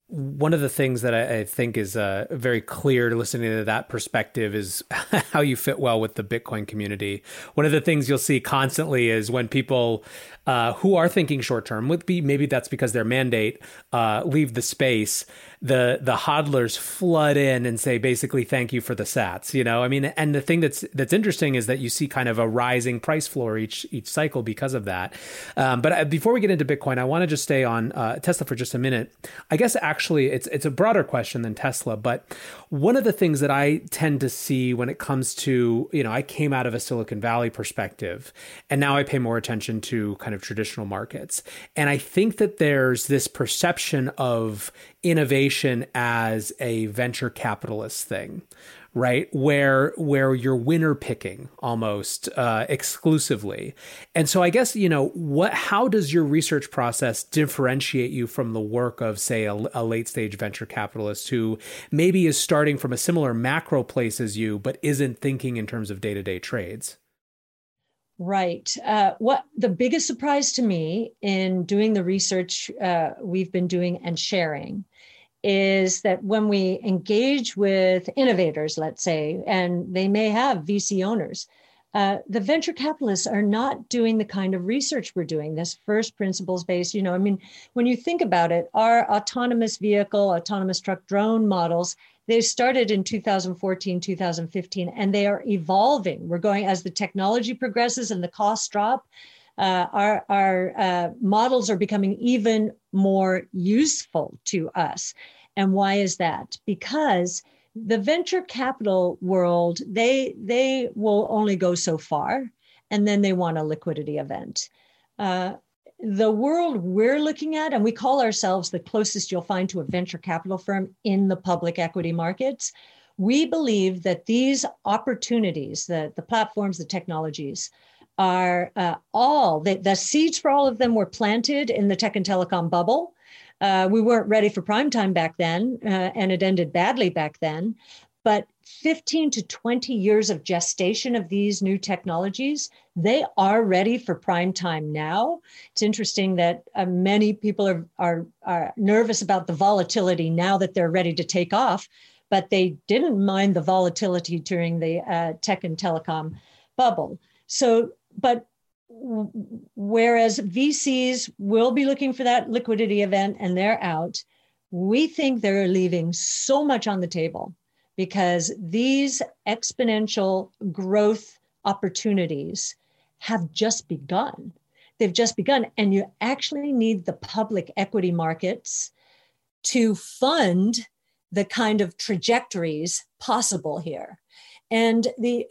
One of the things that I think is very clear listening to that perspective is how you fit well with the Bitcoin community. One of the things you'll see constantly is when people who are thinking short term, maybe that's because their mandate, leave the space, the hodlers flood in and say, basically, thank you for the sats. You know, I mean, and the thing that's interesting is that you see kind of a rising price floor each cycle because of that. But before we get into Bitcoin, I want to just stay on Tesla for just a minute. I guess actually, it's a broader question than Tesla, but one of the things that I tend to see when it comes to, you know, I came out of a Silicon Valley perspective, and now I pay more attention to kind of traditional markets. And I think that there's this perception of innovation as a venture capitalist thing, right? Where you're winner picking almost exclusively. And so I guess, you know, how does your research process differentiate you from the work of, say, a late stage venture capitalist who maybe is starting from a similar macro place as you, but isn't thinking in terms of day-to-day trades? Right. What the biggest surprise to me in doing the research we've been doing and sharing is that when we engage with innovators, let's say, and they may have VC owners, the venture capitalists are not doing the kind of research we're doing, this first principles based, you know, I mean, when you think about it, our autonomous vehicle, autonomous truck, drone models, they started in 2014, 2015, and they are evolving. We're going, as the technology progresses and the costs drop, our models are becoming even more useful to us. And why is that? Because the venture capital world, they will only go so far, and then they want a liquidity event. The world we're looking at, and we call ourselves the closest you'll find to a venture capital firm in the public equity markets, we believe that these opportunities, the platforms, the technologies, are the seeds for all of them were planted in the tech and telecom bubble. We weren't ready for prime time back then, and it ended badly back then. But 15 to 20 years of gestation of these new technologies, they are ready for prime time now. It's interesting that many people are nervous about the volatility now that they're ready to take off, but they didn't mind the volatility during the tech and telecom bubble. So, but whereas VCs will be looking for that liquidity event and they're out, we think they're leaving so much on the table, because these exponential growth opportunities have just begun. They've just begun. And you actually need the public equity markets to fund the kind of trajectories possible here. And you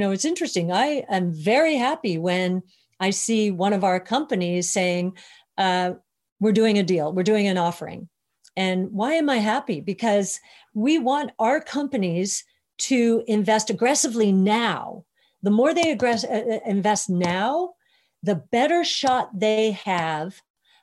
know, it's interesting. I am very happy when I see one of our companies saying, we're doing a deal, we're doing an offering. And why am I happy? Because we want our companies to invest aggressively now. The more they invest now, the better shot they have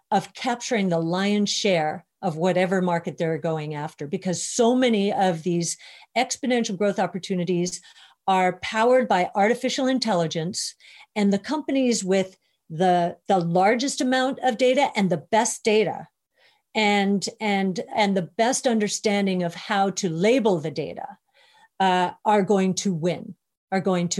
of capturing the lion's share of whatever market they're going after, because so many of these exponential growth opportunities are powered by artificial intelligence, and the companies with the largest amount of data and the best data and the best understanding of how to label the data are going to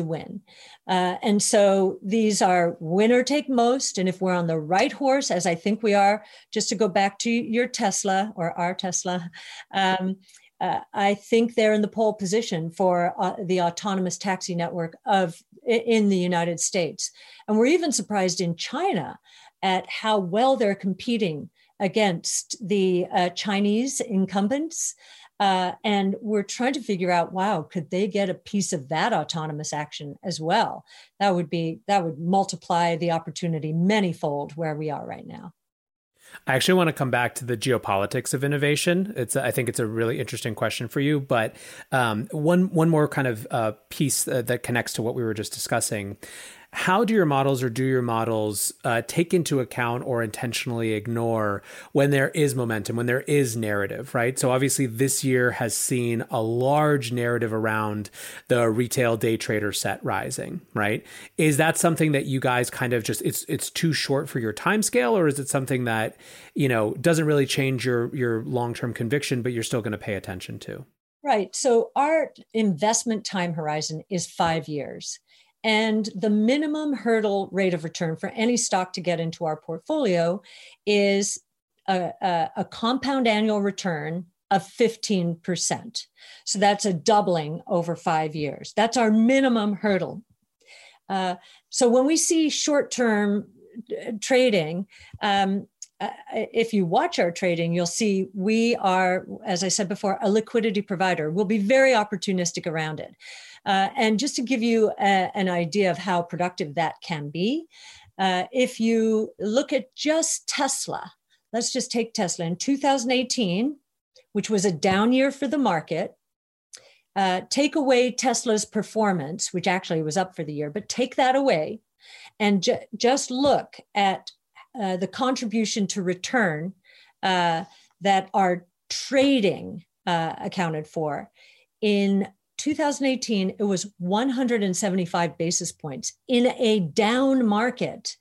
win. And so these are winner take most. And if we're on the right horse, as I think we are, just to go back to your Tesla or our Tesla, I think they're in the pole position for the autonomous taxi network in the United States. And we're even surprised in China at how well they're competing against the Chinese incumbents. And we're trying to figure out, wow, could they get a piece of that autonomous action as well? That would multiply the opportunity manyfold where we are right now. I actually want to come back to the geopolitics of innovation. I think it's a really interesting question for you. But one more kind of piece that connects to what we were just discussing. How do your models take into account or intentionally ignore when there is momentum, when there is narrative, right? So obviously this year has seen a large narrative around the retail day trader set rising, right? Is that something that you guys kind of just, it's too short for your time scale, or is it something that, you know, doesn't really change your long-term conviction, but you're still going to pay attention to? Right. So our investment time horizon is 5 years. And the minimum hurdle rate of return for any stock to get into our portfolio is a compound annual return of 15%. So that's a doubling over 5 years. That's our minimum hurdle. So when we see short-term trading, if you watch our trading, you'll see we are, as I said before, a liquidity provider. We'll be very opportunistic around it. And just to give you an idea of how productive that can be, if you look at just Tesla, let's just take Tesla. In 2018, which was a down year for the market, take away Tesla's performance, which actually was up for the year, but take that away and just look at the contribution to return that our trading accounted for. In 2018, it was 175 basis points in a down market.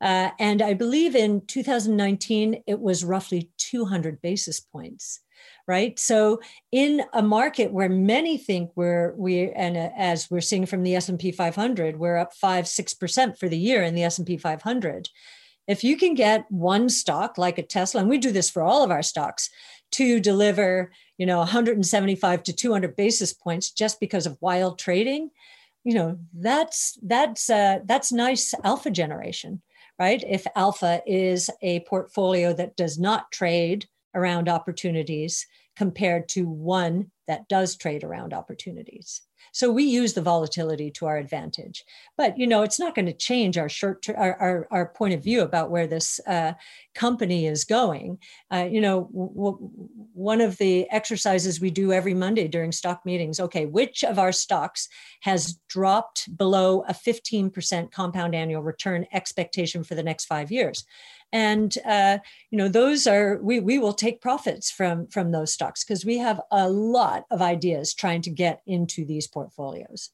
And I believe in 2019, it was roughly 200 basis points, right? So in a market where many think as we're seeing from the S&P 500, we're up 5-6% for the year in the S&P 500. If you can get one stock like a Tesla, and we do this for all of our stocks, to deliver, 175 to 200 basis points just because of wild trading, that's nice alpha generation, right? If alpha is a portfolio that does not trade around opportunities compared to one that does trade around opportunities. So we use the volatility to our advantage, but it's not going to change our our point of view about where this company is going. One of the exercises we do every Monday during stock meetings. Okay, which of our stocks has dropped below a 15% compound annual return expectation for the next 5 years? And, those are, we will take profits from those stocks because we have a lot of ideas trying to get into these portfolios.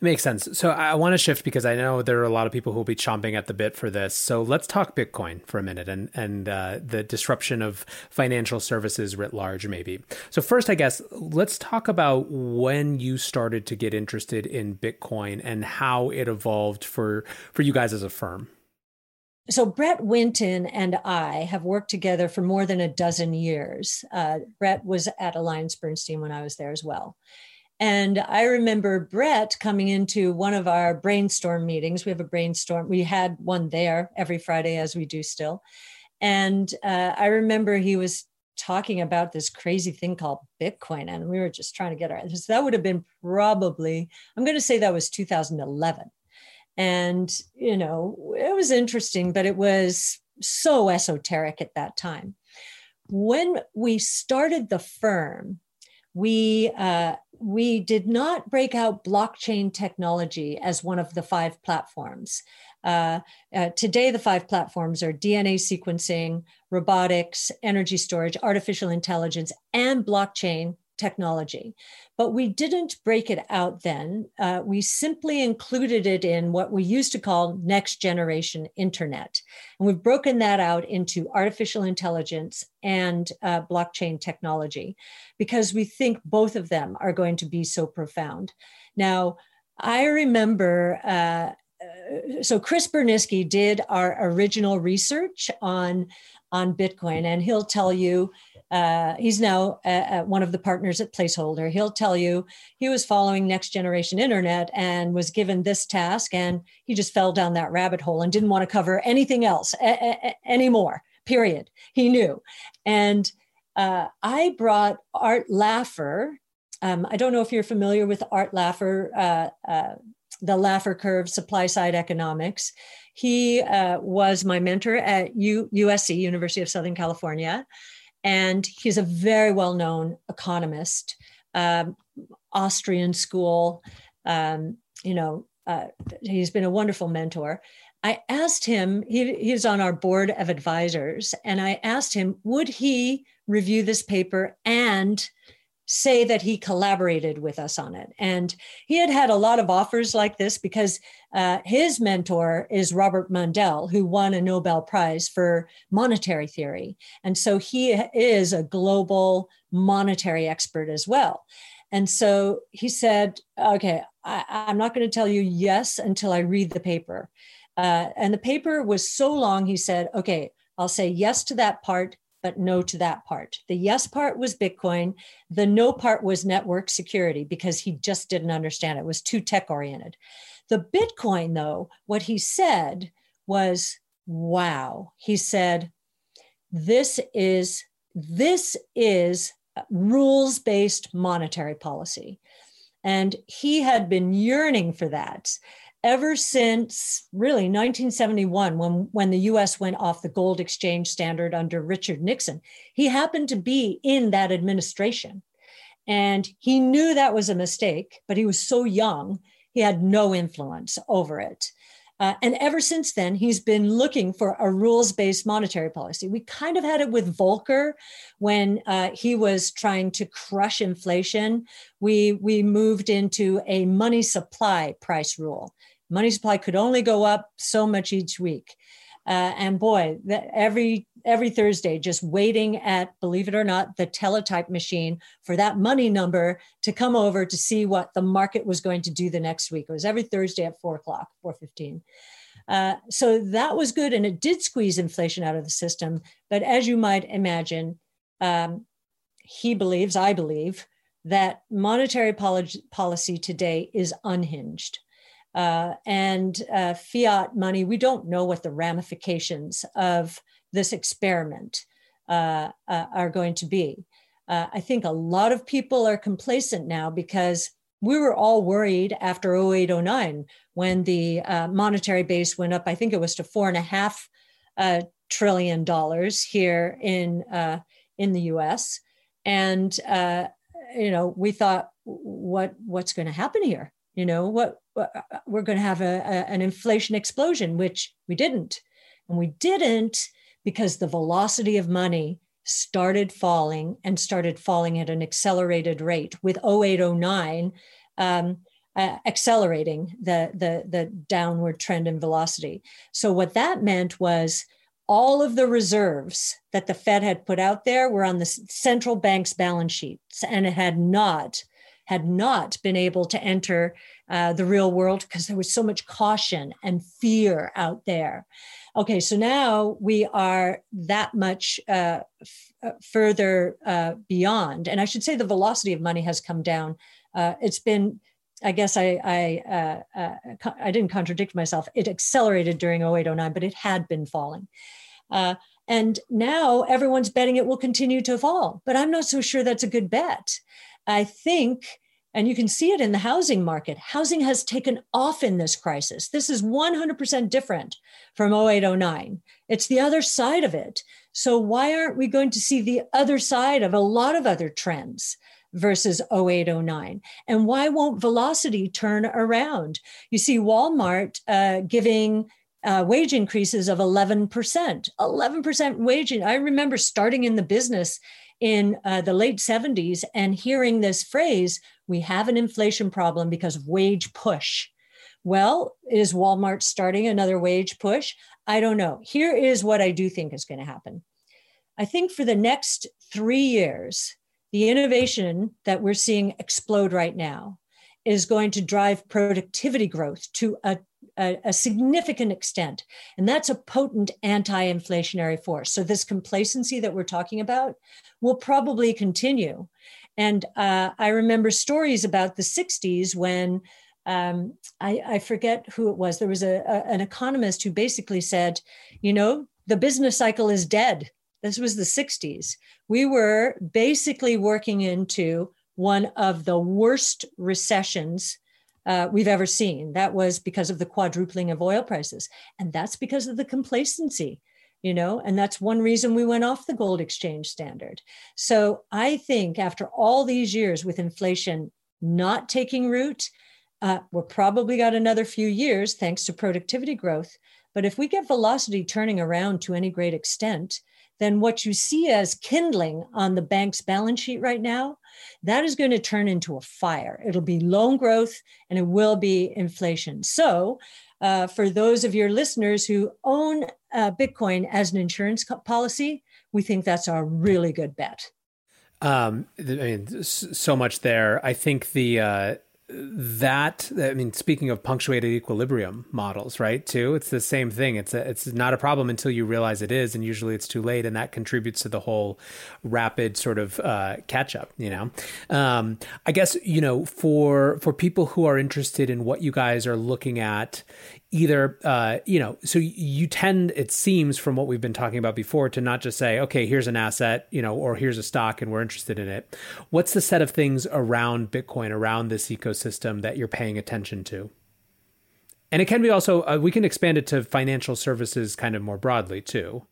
Makes sense. So I want to shift because I know there are a lot of people who will be chomping at the bit for this. So let's talk Bitcoin for a minute and the disruption of financial services writ large, maybe. So first, I guess, let's talk about when you started to get interested in Bitcoin and how it evolved for you guys as a firm. So Brett Winton and I have worked together for more than a dozen years. Brett was at AllianceBernstein when I was there as well. And I remember Brett coming into one of our brainstorm meetings. We have a brainstorm. We had one there every Friday, as we do still. And I remember he was talking about this crazy thing called Bitcoin. And we were just trying to get our answers. That would have been probably, I'm going to say that was 2011. And, it was interesting, but it was so esoteric at that time. When we started the firm, we did not break out blockchain technology as one of the 5 platforms. Today, the 5 platforms are DNA sequencing, robotics, energy storage, artificial intelligence, and blockchain technology. But we didn't break it out then. We simply included it in what we used to call next generation internet. And we've broken that out into artificial intelligence and blockchain technology, because we think both of them are going to be so profound. Now, I remember, so Chris Burniske did our original research on Bitcoin, and he'll tell you, he's now one of the partners at Placeholder. He'll tell you he was following next generation internet and was given this task, and he just fell down that rabbit hole and didn't want to cover anything else anymore, period. He knew. And I brought Art Laffer. I don't know if you're familiar with Art Laffer, the Laffer curve, supply side economics. He was my mentor at USC, University of Southern California. And he's a very well-known economist, Austrian school. He's been a wonderful mentor. I asked him, he's on our board of advisors, and I asked him, would he review this paper and say that he collaborated with us on it? And he had had a lot of offers like this because his mentor is Robert Mundell, who won a Nobel Prize for monetary theory. And so he is a global monetary expert as well. And so he said, okay, I'm not going to tell you yes until I read the paper. And the paper was so long, he said, okay, I'll say yes to that part, but no to that part. The yes part was Bitcoin. The no part was network security because he just didn't understand it. It was too tech-oriented. The Bitcoin, though, what he said was, wow. He said, this is rules-based monetary policy. And he had been yearning for that ever since really 1971, when the US went off the gold exchange standard under Richard Nixon. He happened to be in that administration. And he knew that was a mistake, but he was so young, he had no influence over it. And ever since then, he's been looking for a rules-based monetary policy. We kind of had it with Volcker when he was trying to crush inflation. We moved into a money supply price rule. Money supply could only go up so much each week. And boy, every Thursday, just waiting at, believe it or not, the teletype machine for that money number to come over to see what the market was going to do the next week. It was every Thursday at 4 o'clock, 4:15. So that was good. And it did squeeze inflation out of the system. But as you might imagine, I believe, that monetary policy today is unhinged. And fiat money, we don't know what the ramifications of this experiment are going to be. I think a lot of people are complacent now because we were all worried after 08-09 when the monetary base went up. I think it was to $4.5 trillion here in the U.S. And we thought, what's going to happen here? We're going to have an inflation explosion, which we didn't. And we didn't because the velocity of money started falling at an accelerated rate, with 08-09 accelerating the downward trend in velocity. So what that meant was all of the reserves that the Fed had put out there were on the central bank's balance sheets, and it had not been able to enter the real world because there was so much caution and fear out there. Okay, so now we are that much further beyond. And I should say the velocity of money has come down. It's been, I guess I didn't contradict myself. It accelerated during 08-09, but it had been falling. And now everyone's betting it will continue to fall, but I'm not so sure that's a good bet. I think, and you can see it in the housing market, housing has taken off in this crisis. This is 100% different from 08-09. It's the other side of it. So why aren't we going to see the other side of a lot of other trends versus 08-09? And why won't velocity turn around? You see Walmart giving wage increases of 11% wage. I remember starting in the business in the late 70s and hearing this phrase, we have an inflation problem because of wage push. Well, is Walmart starting another wage push? I don't know. Here is what I do think is going to happen. I think for the next 3 years, the innovation that we're seeing explode right now is going to drive productivity growth to a significant extent. And that's a potent anti-inflationary force. So this complacency that we're talking about will probably continue. And I remember stories about the 60s when I forget who it was. There was an economist who basically said, the business cycle is dead. This was the 60s. We were basically working into one of the worst recessions we've ever seen. That was because of the quadrupling of oil prices. And that's because of the complacency, you know, and that's one reason we went off the gold exchange standard. So I think after all these years with inflation not taking root, we're probably got another few years thanks to productivity growth. But if we get velocity turning around to any great extent, then what you see as kindling on the bank's balance sheet right now, that is going to turn into a fire. It'll be loan growth and it will be inflation. So for those of your listeners who own Bitcoin as an insurance policy, we think that's a really good bet. I mean, so much there. I think the... speaking of punctuated equilibrium models, right? Too, it's the same thing. It's not a problem until you realize it is, and usually it's too late, and that contributes to the whole rapid sort of catch up. You know, I guess you know for people who are interested in what you guys are looking at. Either, you know, so you tend, it seems from what we've been talking about before, to not just say, okay, here's an asset, you know, or here's a stock and we're interested in it. What's the set of things around Bitcoin, around this ecosystem that you're paying attention to? And it can be also, we can expand it to financial services kind of more broadly too.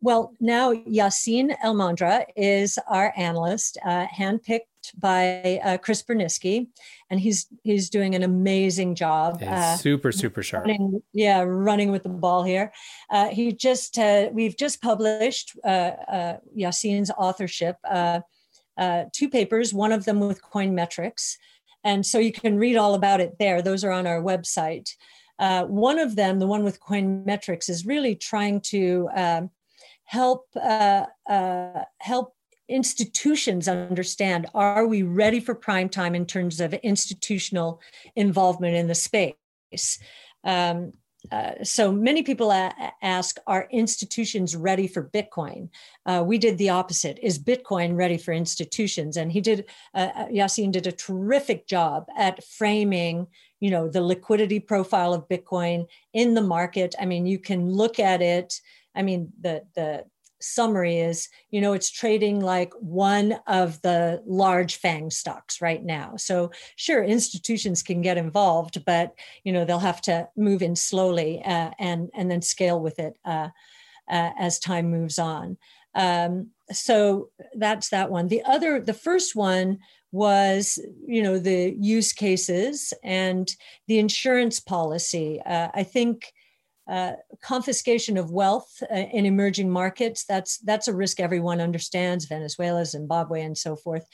Well, now Yassine Elmandra is our analyst, handpicked by Chris Burniske, and he's doing an amazing job. Super sharp. Running with the ball here. We've just published Yassine's authorship, two papers, one of them with Coin Metrics, and so you can read all about it there. Those are on our website. One of them, the one with Coin Metrics, is really trying to help institutions understand, are we ready for prime time in terms of institutional involvement in the space? So many people ask, are institutions ready for Bitcoin? We did the opposite. Is Bitcoin ready for institutions? And Yassine did a terrific job at framing, you know, the liquidity profile of Bitcoin in the market. I mean, you can look at it. I mean, the summary is, you know, it's trading like one of the large FANG stocks right now. So sure, institutions can get involved, but, you know, they'll have to move in slowly and then scale with it as time moves on. So that's that one. The first one was, you know, the use cases and the insurance policy. I think confiscation of wealth in emerging markets, that's a risk everyone understands, Venezuela, Zimbabwe, and so forth.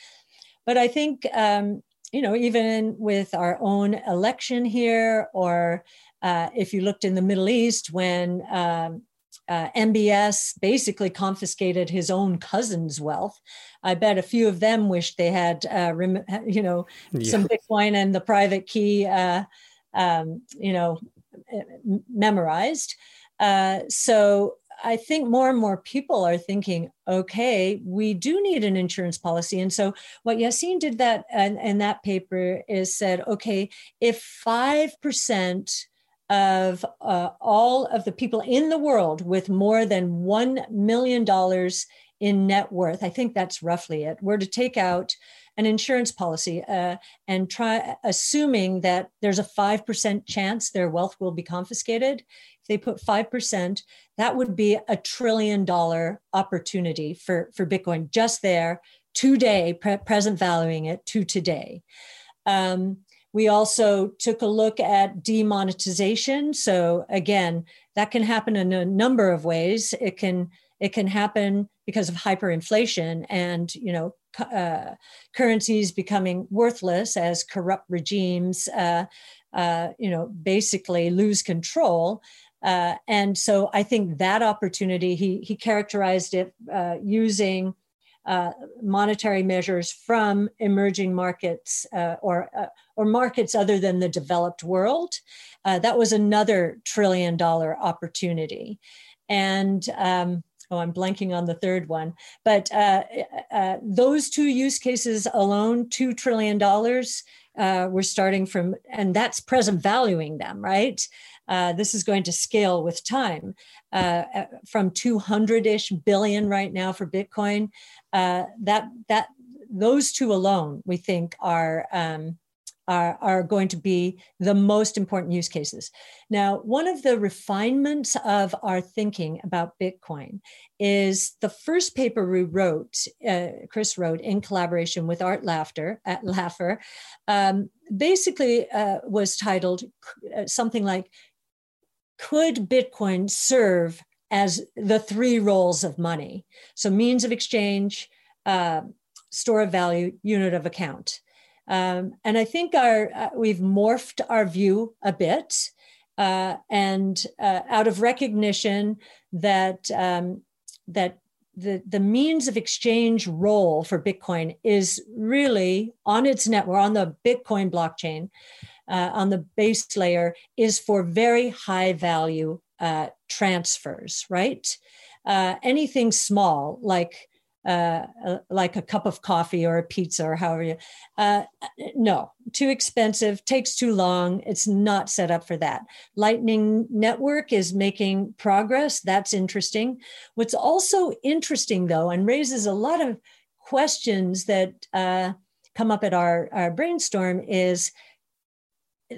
But I think, you know, even with our own election here, or if you looked in the Middle East when MBS basically confiscated his own cousin's wealth, I bet a few of them wished they had, some Bitcoin and the private key, memorized. So I think more and more people are thinking, okay, we do need an insurance policy. And so what Yassine did that in that paper is said, okay, if 5% of all of the people in the world with more than $1 million in net worth, I think that's roughly it, were to take out an insurance policy and try assuming that there's a 5% chance their wealth will be confiscated. If they put 5%, that would be a $1 trillion opportunity for Bitcoin just there today, present valuing it to today. We also took a look at demonetization. So again, that can happen in a number of ways. It can happen because of hyperinflation and, you know, currencies becoming worthless as corrupt regimes, basically lose control. And so I think that opportunity, he characterized it using monetary measures from emerging markets or markets other than the developed world. That was another $1 trillion opportunity. And I'm blanking on the third one. But those two use cases alone, $2 trillion, We're starting from, and that's present valuing them, right? This is going to scale with time from 200-ish billion right now for Bitcoin. Those two alone, we think, are going to be the most important use cases. Now, one of the refinements of our thinking about Bitcoin is the first paper we wrote, Chris wrote in collaboration with Art Laffer, basically was titled something like, could Bitcoin serve as the three roles of money? So means of exchange, store of value, unit of account. And I think we've morphed our view a bit and out of recognition that that the means of exchange role for Bitcoin is really on its network, on the Bitcoin blockchain, on the base layer, is for very high value transfers, right? Anything small like a cup of coffee or a pizza or however you, no, too expensive, takes too long. It's not set up for that. Lightning Network is making progress. That's interesting. What's also interesting though, and raises a lot of questions that come up at our brainstorm, is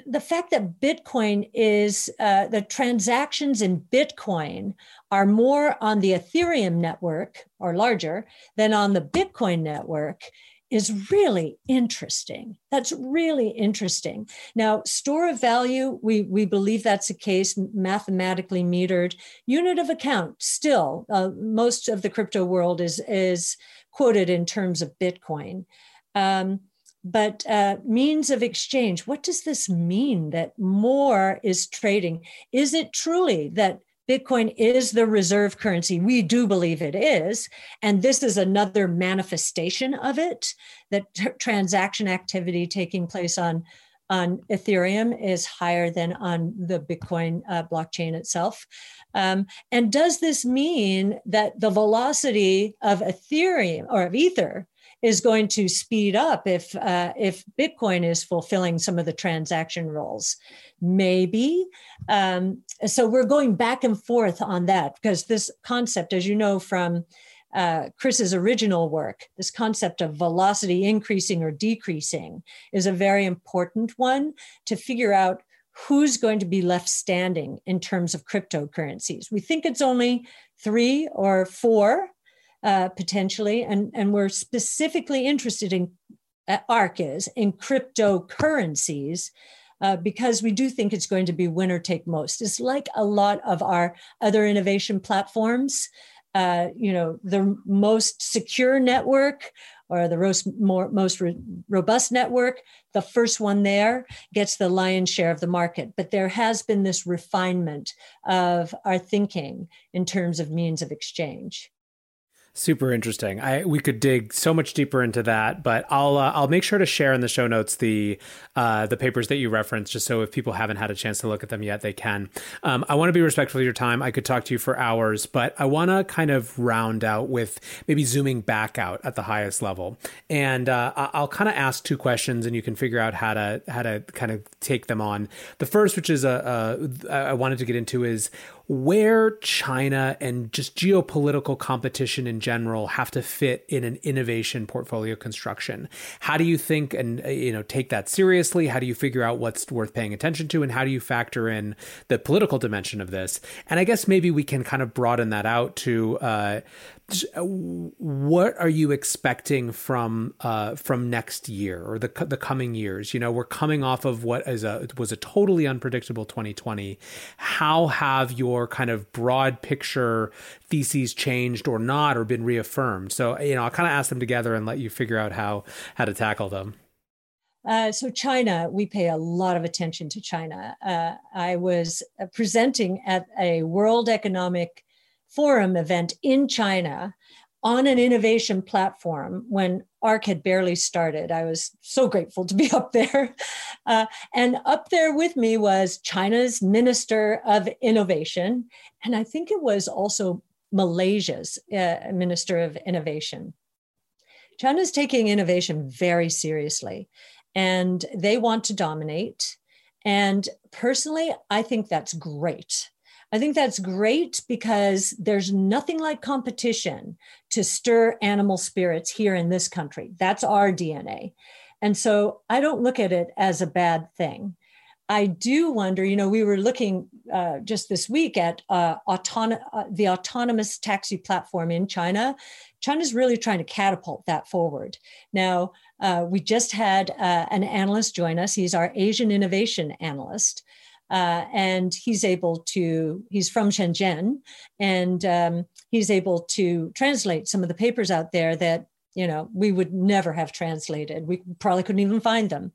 the fact that Bitcoin is, the transactions in Bitcoin are more on the Ethereum network or larger than on the Bitcoin network is really interesting. That's really interesting. Now, store of value, we believe that's a case, mathematically metered. Unit of account, still, most of the crypto world is quoted in terms of Bitcoin. But means of exchange, what does this mean that more is trading? Is it truly that Bitcoin is the reserve currency? We do believe it is. And this is another manifestation of it, that transaction activity taking place on Ethereum is higher than on the Bitcoin blockchain itself. And does this mean that the velocity of Ethereum or of Ether is going to speed up if Bitcoin is fulfilling some of the transaction roles? Maybe. So we're going back and forth on that, because this concept, as you know from Chris's original work, this concept of velocity increasing or decreasing is a very important one to figure out who's going to be left standing in terms of cryptocurrencies. We think it's only 3 or 4, potentially, and we're specifically interested in ARK is in cryptocurrencies because we do think it's going to be winner take most. It's like a lot of our other innovation platforms, the most secure network or the most robust network, the first one there gets the lion's share of the market. But there has been this refinement of our thinking in terms of means of exchange. Super interesting. We could dig so much deeper into that, but I'll make sure to share in the show notes the papers that you referenced, just so if people haven't had a chance to look at them yet, they can. I want to be respectful of your time. I could talk to you for hours, but I want to kind of round out with maybe zooming back out at the highest level, and I'll kind of ask two questions, and you can figure out how to kind of take them on. The first, which is I wanted to get into, is where China and just geopolitical competition in general have to fit in an innovation portfolio construction. How do you think and take that seriously? How do you figure out what's worth paying attention to? And how do you factor in the political dimension of this? And I guess maybe we can kind of broaden that out to what are you expecting from next year or the coming years? We're coming off of what was a totally unpredictable 2020. How have your kind of broad picture theses changed or not, or been reaffirmed? So I'll kind of ask them together and let you figure out how to tackle them. So China, we pay a lot of attention to China. I was presenting at a World Economic Forum event in China on an innovation platform when ARK had barely started. I was so grateful to be up there. And up there with me was China's Minister of Innovation. And I think it was also Malaysia's Minister of Innovation. China's taking innovation very seriously. and they want to dominate. And personally, I think that's great. I think that's great because there's nothing like competition to stir animal spirits here in this country. That's our DNA. And so I don't look at it as a bad thing. I do wonder, you know, we were looking just this week at the autonomous taxi platform in China. China's really trying to catapult that forward. Now, we just had an analyst join us. He's our Asian innovation analyst. And he's from Shenzhen, and he's able to translate some of the papers out there that, you know, we would never have translated. We probably couldn't even find them.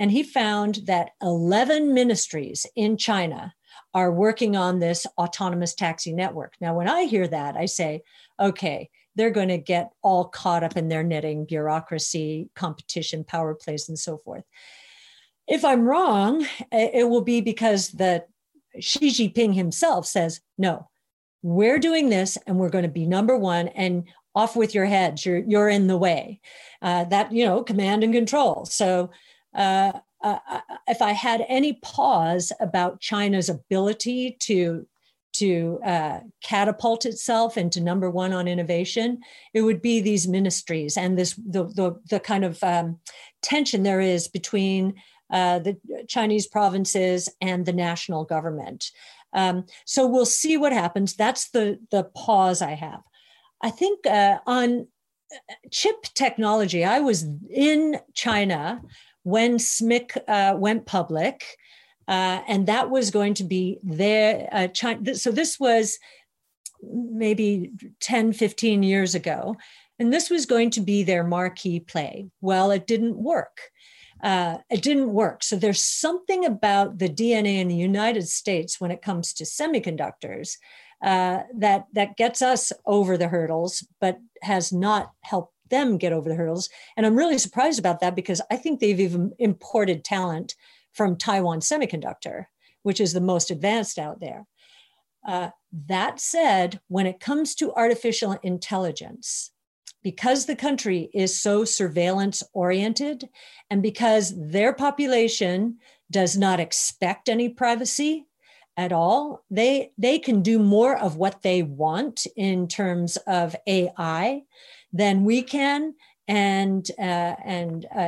And he found that 11 ministries in China are working on this autonomous taxi network. Now, when I hear that, I say, okay, they're going to get all caught up in their knitting, bureaucracy, competition, power plays, and so forth. If I'm wrong, it will be because Xi Jinping himself says, no, we're doing this and we're going to be number one, and off with your heads, you're in the way. That, you know, command and control. So if I had any pause about China's ability to catapult itself into number one on innovation, it would be these ministries and the kind of tension there is between the Chinese provinces and the national government. So we'll see what happens. That's the pause I have. I think on chip technology, I was in China when SMIC went public, and that was going to be their China. So this was maybe 10, 15 years ago, and this was going to be their marquee play. Well, it didn't work. So there's something about the DNA in the United States when it comes to semiconductors that gets us over the hurdles, but has not helped them get over the hurdles. And I'm really surprised about that because I think they've even imported talent from Taiwan Semiconductor, which is the most advanced out there. That said, when it comes to artificial intelligence, because the country is so surveillance oriented and because their population does not expect any privacy at all, they can do more of what they want in terms of AI than we can, and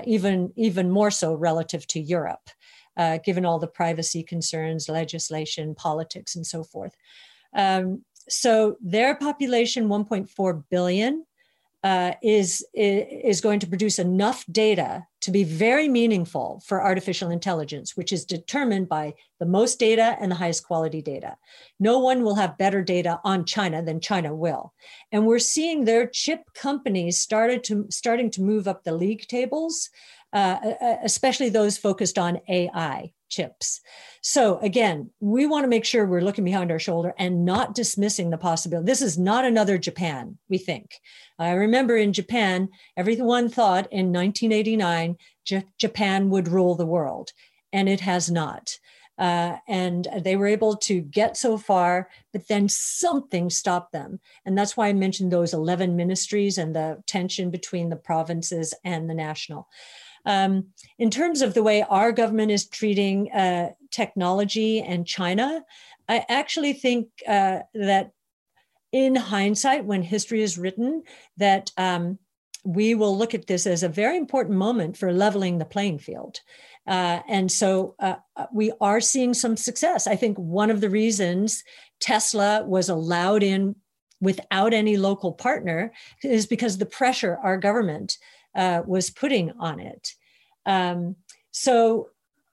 even more so relative to Europe, given all the privacy concerns, legislation, politics, and so forth. So their population, 1.4 billion, is going to produce enough data to be very meaningful for artificial intelligence, which is determined by the most data and the highest quality data. No one will have better data on China than China will. And we're seeing their chip companies starting to move up the league tables, especially those focused on AI chips. So again, we want to make sure we're looking behind our shoulder and not dismissing the possibility. This is not another Japan, we think. I remember in Japan, everyone thought in 1989, Japan would rule the world, and it has not. And they were able to get so far, but then something stopped them. And that's why I mentioned those 11 ministries and the tension between the provinces and the national. In terms of the way our government is treating technology and China, I actually think that in hindsight, when history is written, that we will look at this as a very important moment for leveling the playing field. And so we are seeing some success. I think one of the reasons Tesla was allowed in without any local partner is because the pressure our government was putting on it. So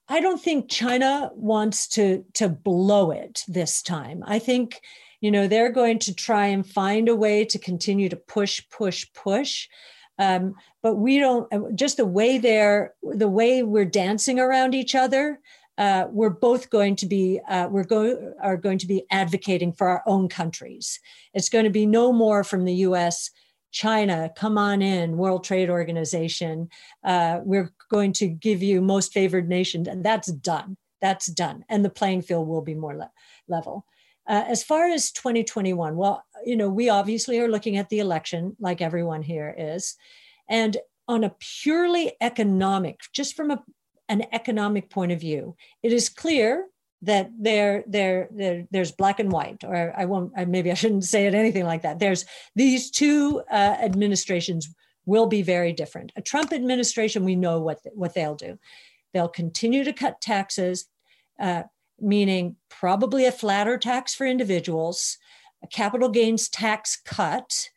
I don't think China wants to blow it this time. I think, you know, they're going to try and find a way to continue to push. But we don't, just the way we're dancing around each other, we're both going to be, are going to be advocating for our own countries. It's going to be no more from the U.S., China, come on in, World Trade Organization. We're going to give you most favored nation. And that's done. And the playing field will be more level. As far as 2021, well, you know, we obviously are looking at the election like everyone here is. And on a purely economic, just from an economic point of view, it is clear that there's black and white, or maybe I shouldn't say it anything like that. There's these two administrations will be very different. A Trump administration, we know what they'll do. They'll continue to cut taxes, meaning probably a flatter tax for individuals, a capital gains tax cut,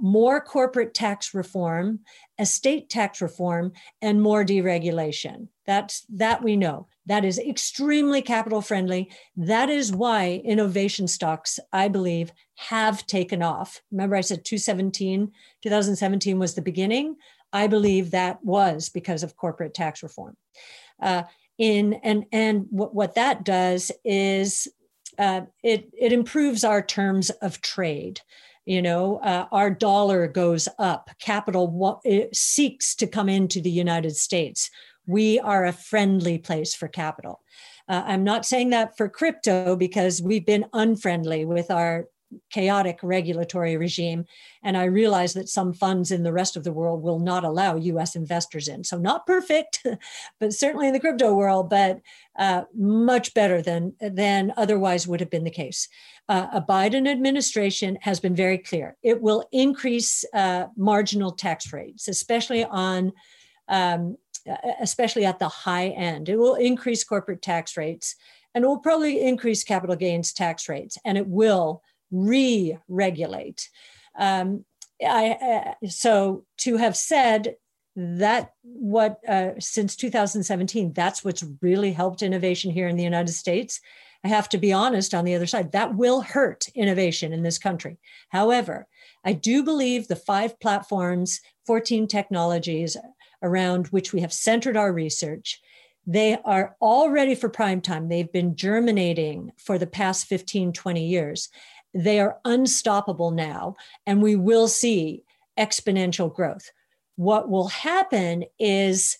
more corporate tax reform, estate tax reform, and more deregulation. That we know. That is extremely capital friendly. That is why innovation stocks, I believe, have taken off. Remember I said 2017 was the beginning. I believe that was because of corporate tax reform. What that does is it improves our terms of trade. You know, our dollar goes up. Capital seeks to come into the United States. We are a friendly place for capital. I'm not saying that for crypto because we've been unfriendly with our chaotic regulatory regime. And I realize that some funds in the rest of the world will not allow US investors in. So not perfect, but certainly in the crypto world, but much better than otherwise would have been the case. A Biden administration has been very clear. It will increase marginal tax rates, especially at the high end. It will increase corporate tax rates, and it will probably increase capital gains tax rates, and it will re-regulate. So to have said that since 2017, that's what's really helped innovation here in the United States, I have to be honest on the other side, that will hurt innovation in this country. However, I do believe the 5 platforms, 14 technologies around which we have centered our research, they are all ready for prime time. They've been germinating for the past 15, 20 years. They are unstoppable now, and we will see exponential growth. What will happen is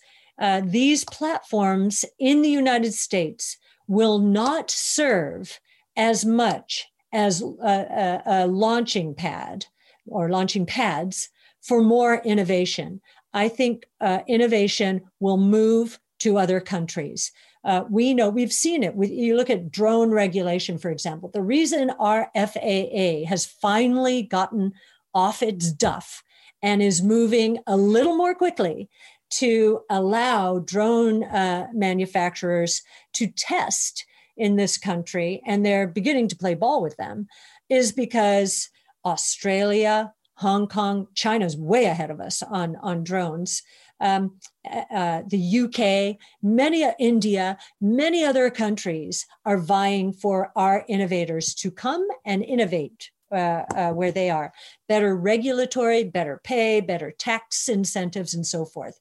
these platforms in the United States will not serve as much as a launching pad or launching pads for more innovation. I think innovation will move to other countries. We know, we've seen it. You look at drone regulation, for example. The reason our FAA has finally gotten off its duff and is moving a little more quickly to allow drone manufacturers to test in this country, and they're beginning to play ball with them, is because Australia, Hong Kong, China's way ahead of us on drones. The UK, India, many other countries are vying for our innovators to come and innovate where they are. Better regulatory, better pay, better tax incentives, and so forth.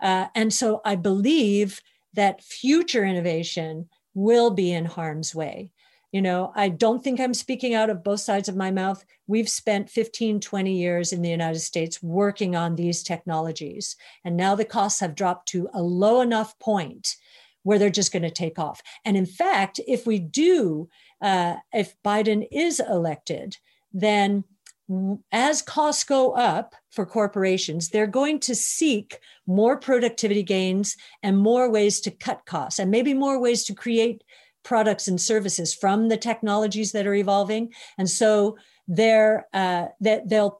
And so I believe that future innovation will be in harm's way. You know, I don't think I'm speaking out of both sides of my mouth. We've spent 15, 20 years in the United States working on these technologies. And now the costs have dropped to a low enough point where they're just going to take off. And in fact, if Biden is elected, then as costs go up for corporations, they're going to seek more productivity gains and more ways to cut costs, and maybe more ways to create products and services from the technologies that are evolving. And so they'll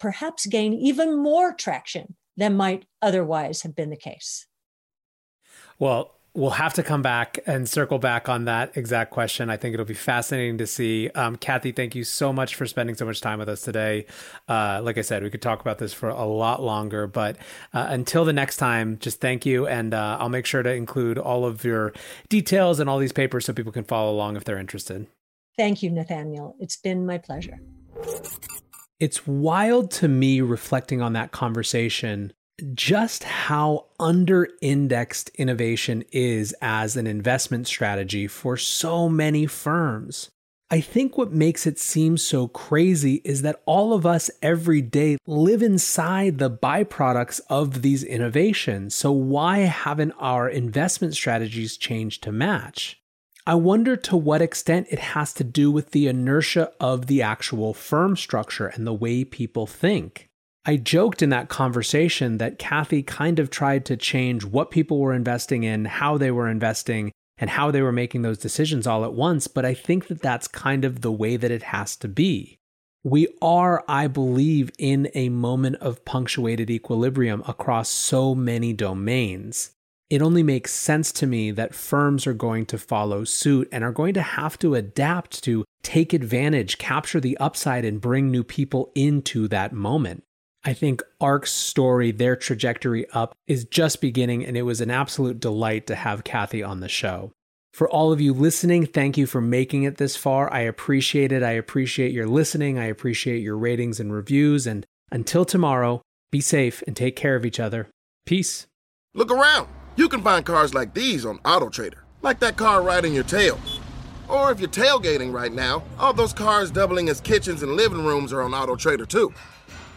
perhaps gain even more traction than might otherwise have been the case. Well, we'll have to come back and circle back on that exact question. I think it'll be fascinating to see. Cathie, thank you so much for spending so much time with us today. Like I said, we could talk about this for a lot longer, but until the next time, just thank you. And I'll make sure to include all of your details and all these papers so people can follow along if they're interested. Thank you, Nathaniel. It's been my pleasure. It's wild to me reflecting on that conversation just how under-indexed innovation is as an investment strategy for so many firms. I think what makes it seem so crazy is that all of us every day live inside the byproducts of these innovations. So why haven't our investment strategies changed to match? I wonder to what extent it has to do with the inertia of the actual firm structure and the way people think. I joked in that conversation that Cathie kind of tried to change what people were investing in, how they were investing, and how they were making those decisions all at once, but I think that that's kind of the way that it has to be. We are, I believe, in a moment of punctuated equilibrium across so many domains. It only makes sense to me that firms are going to follow suit and are going to have to adapt to take advantage, capture the upside, and bring new people into that moment. I think ARK's story, their trajectory up, is just beginning, and it was an absolute delight to have Cathie on the show. For all of you listening, thank you for making it this far. I appreciate it. I appreciate your listening. I appreciate your ratings and reviews. And until tomorrow, be safe and take care of each other. Peace. Look around. You can find cars like these on AutoTrader, like that car riding your tail. Or if you're tailgating right now, all those cars doubling as kitchens and living rooms are on AutoTrader too.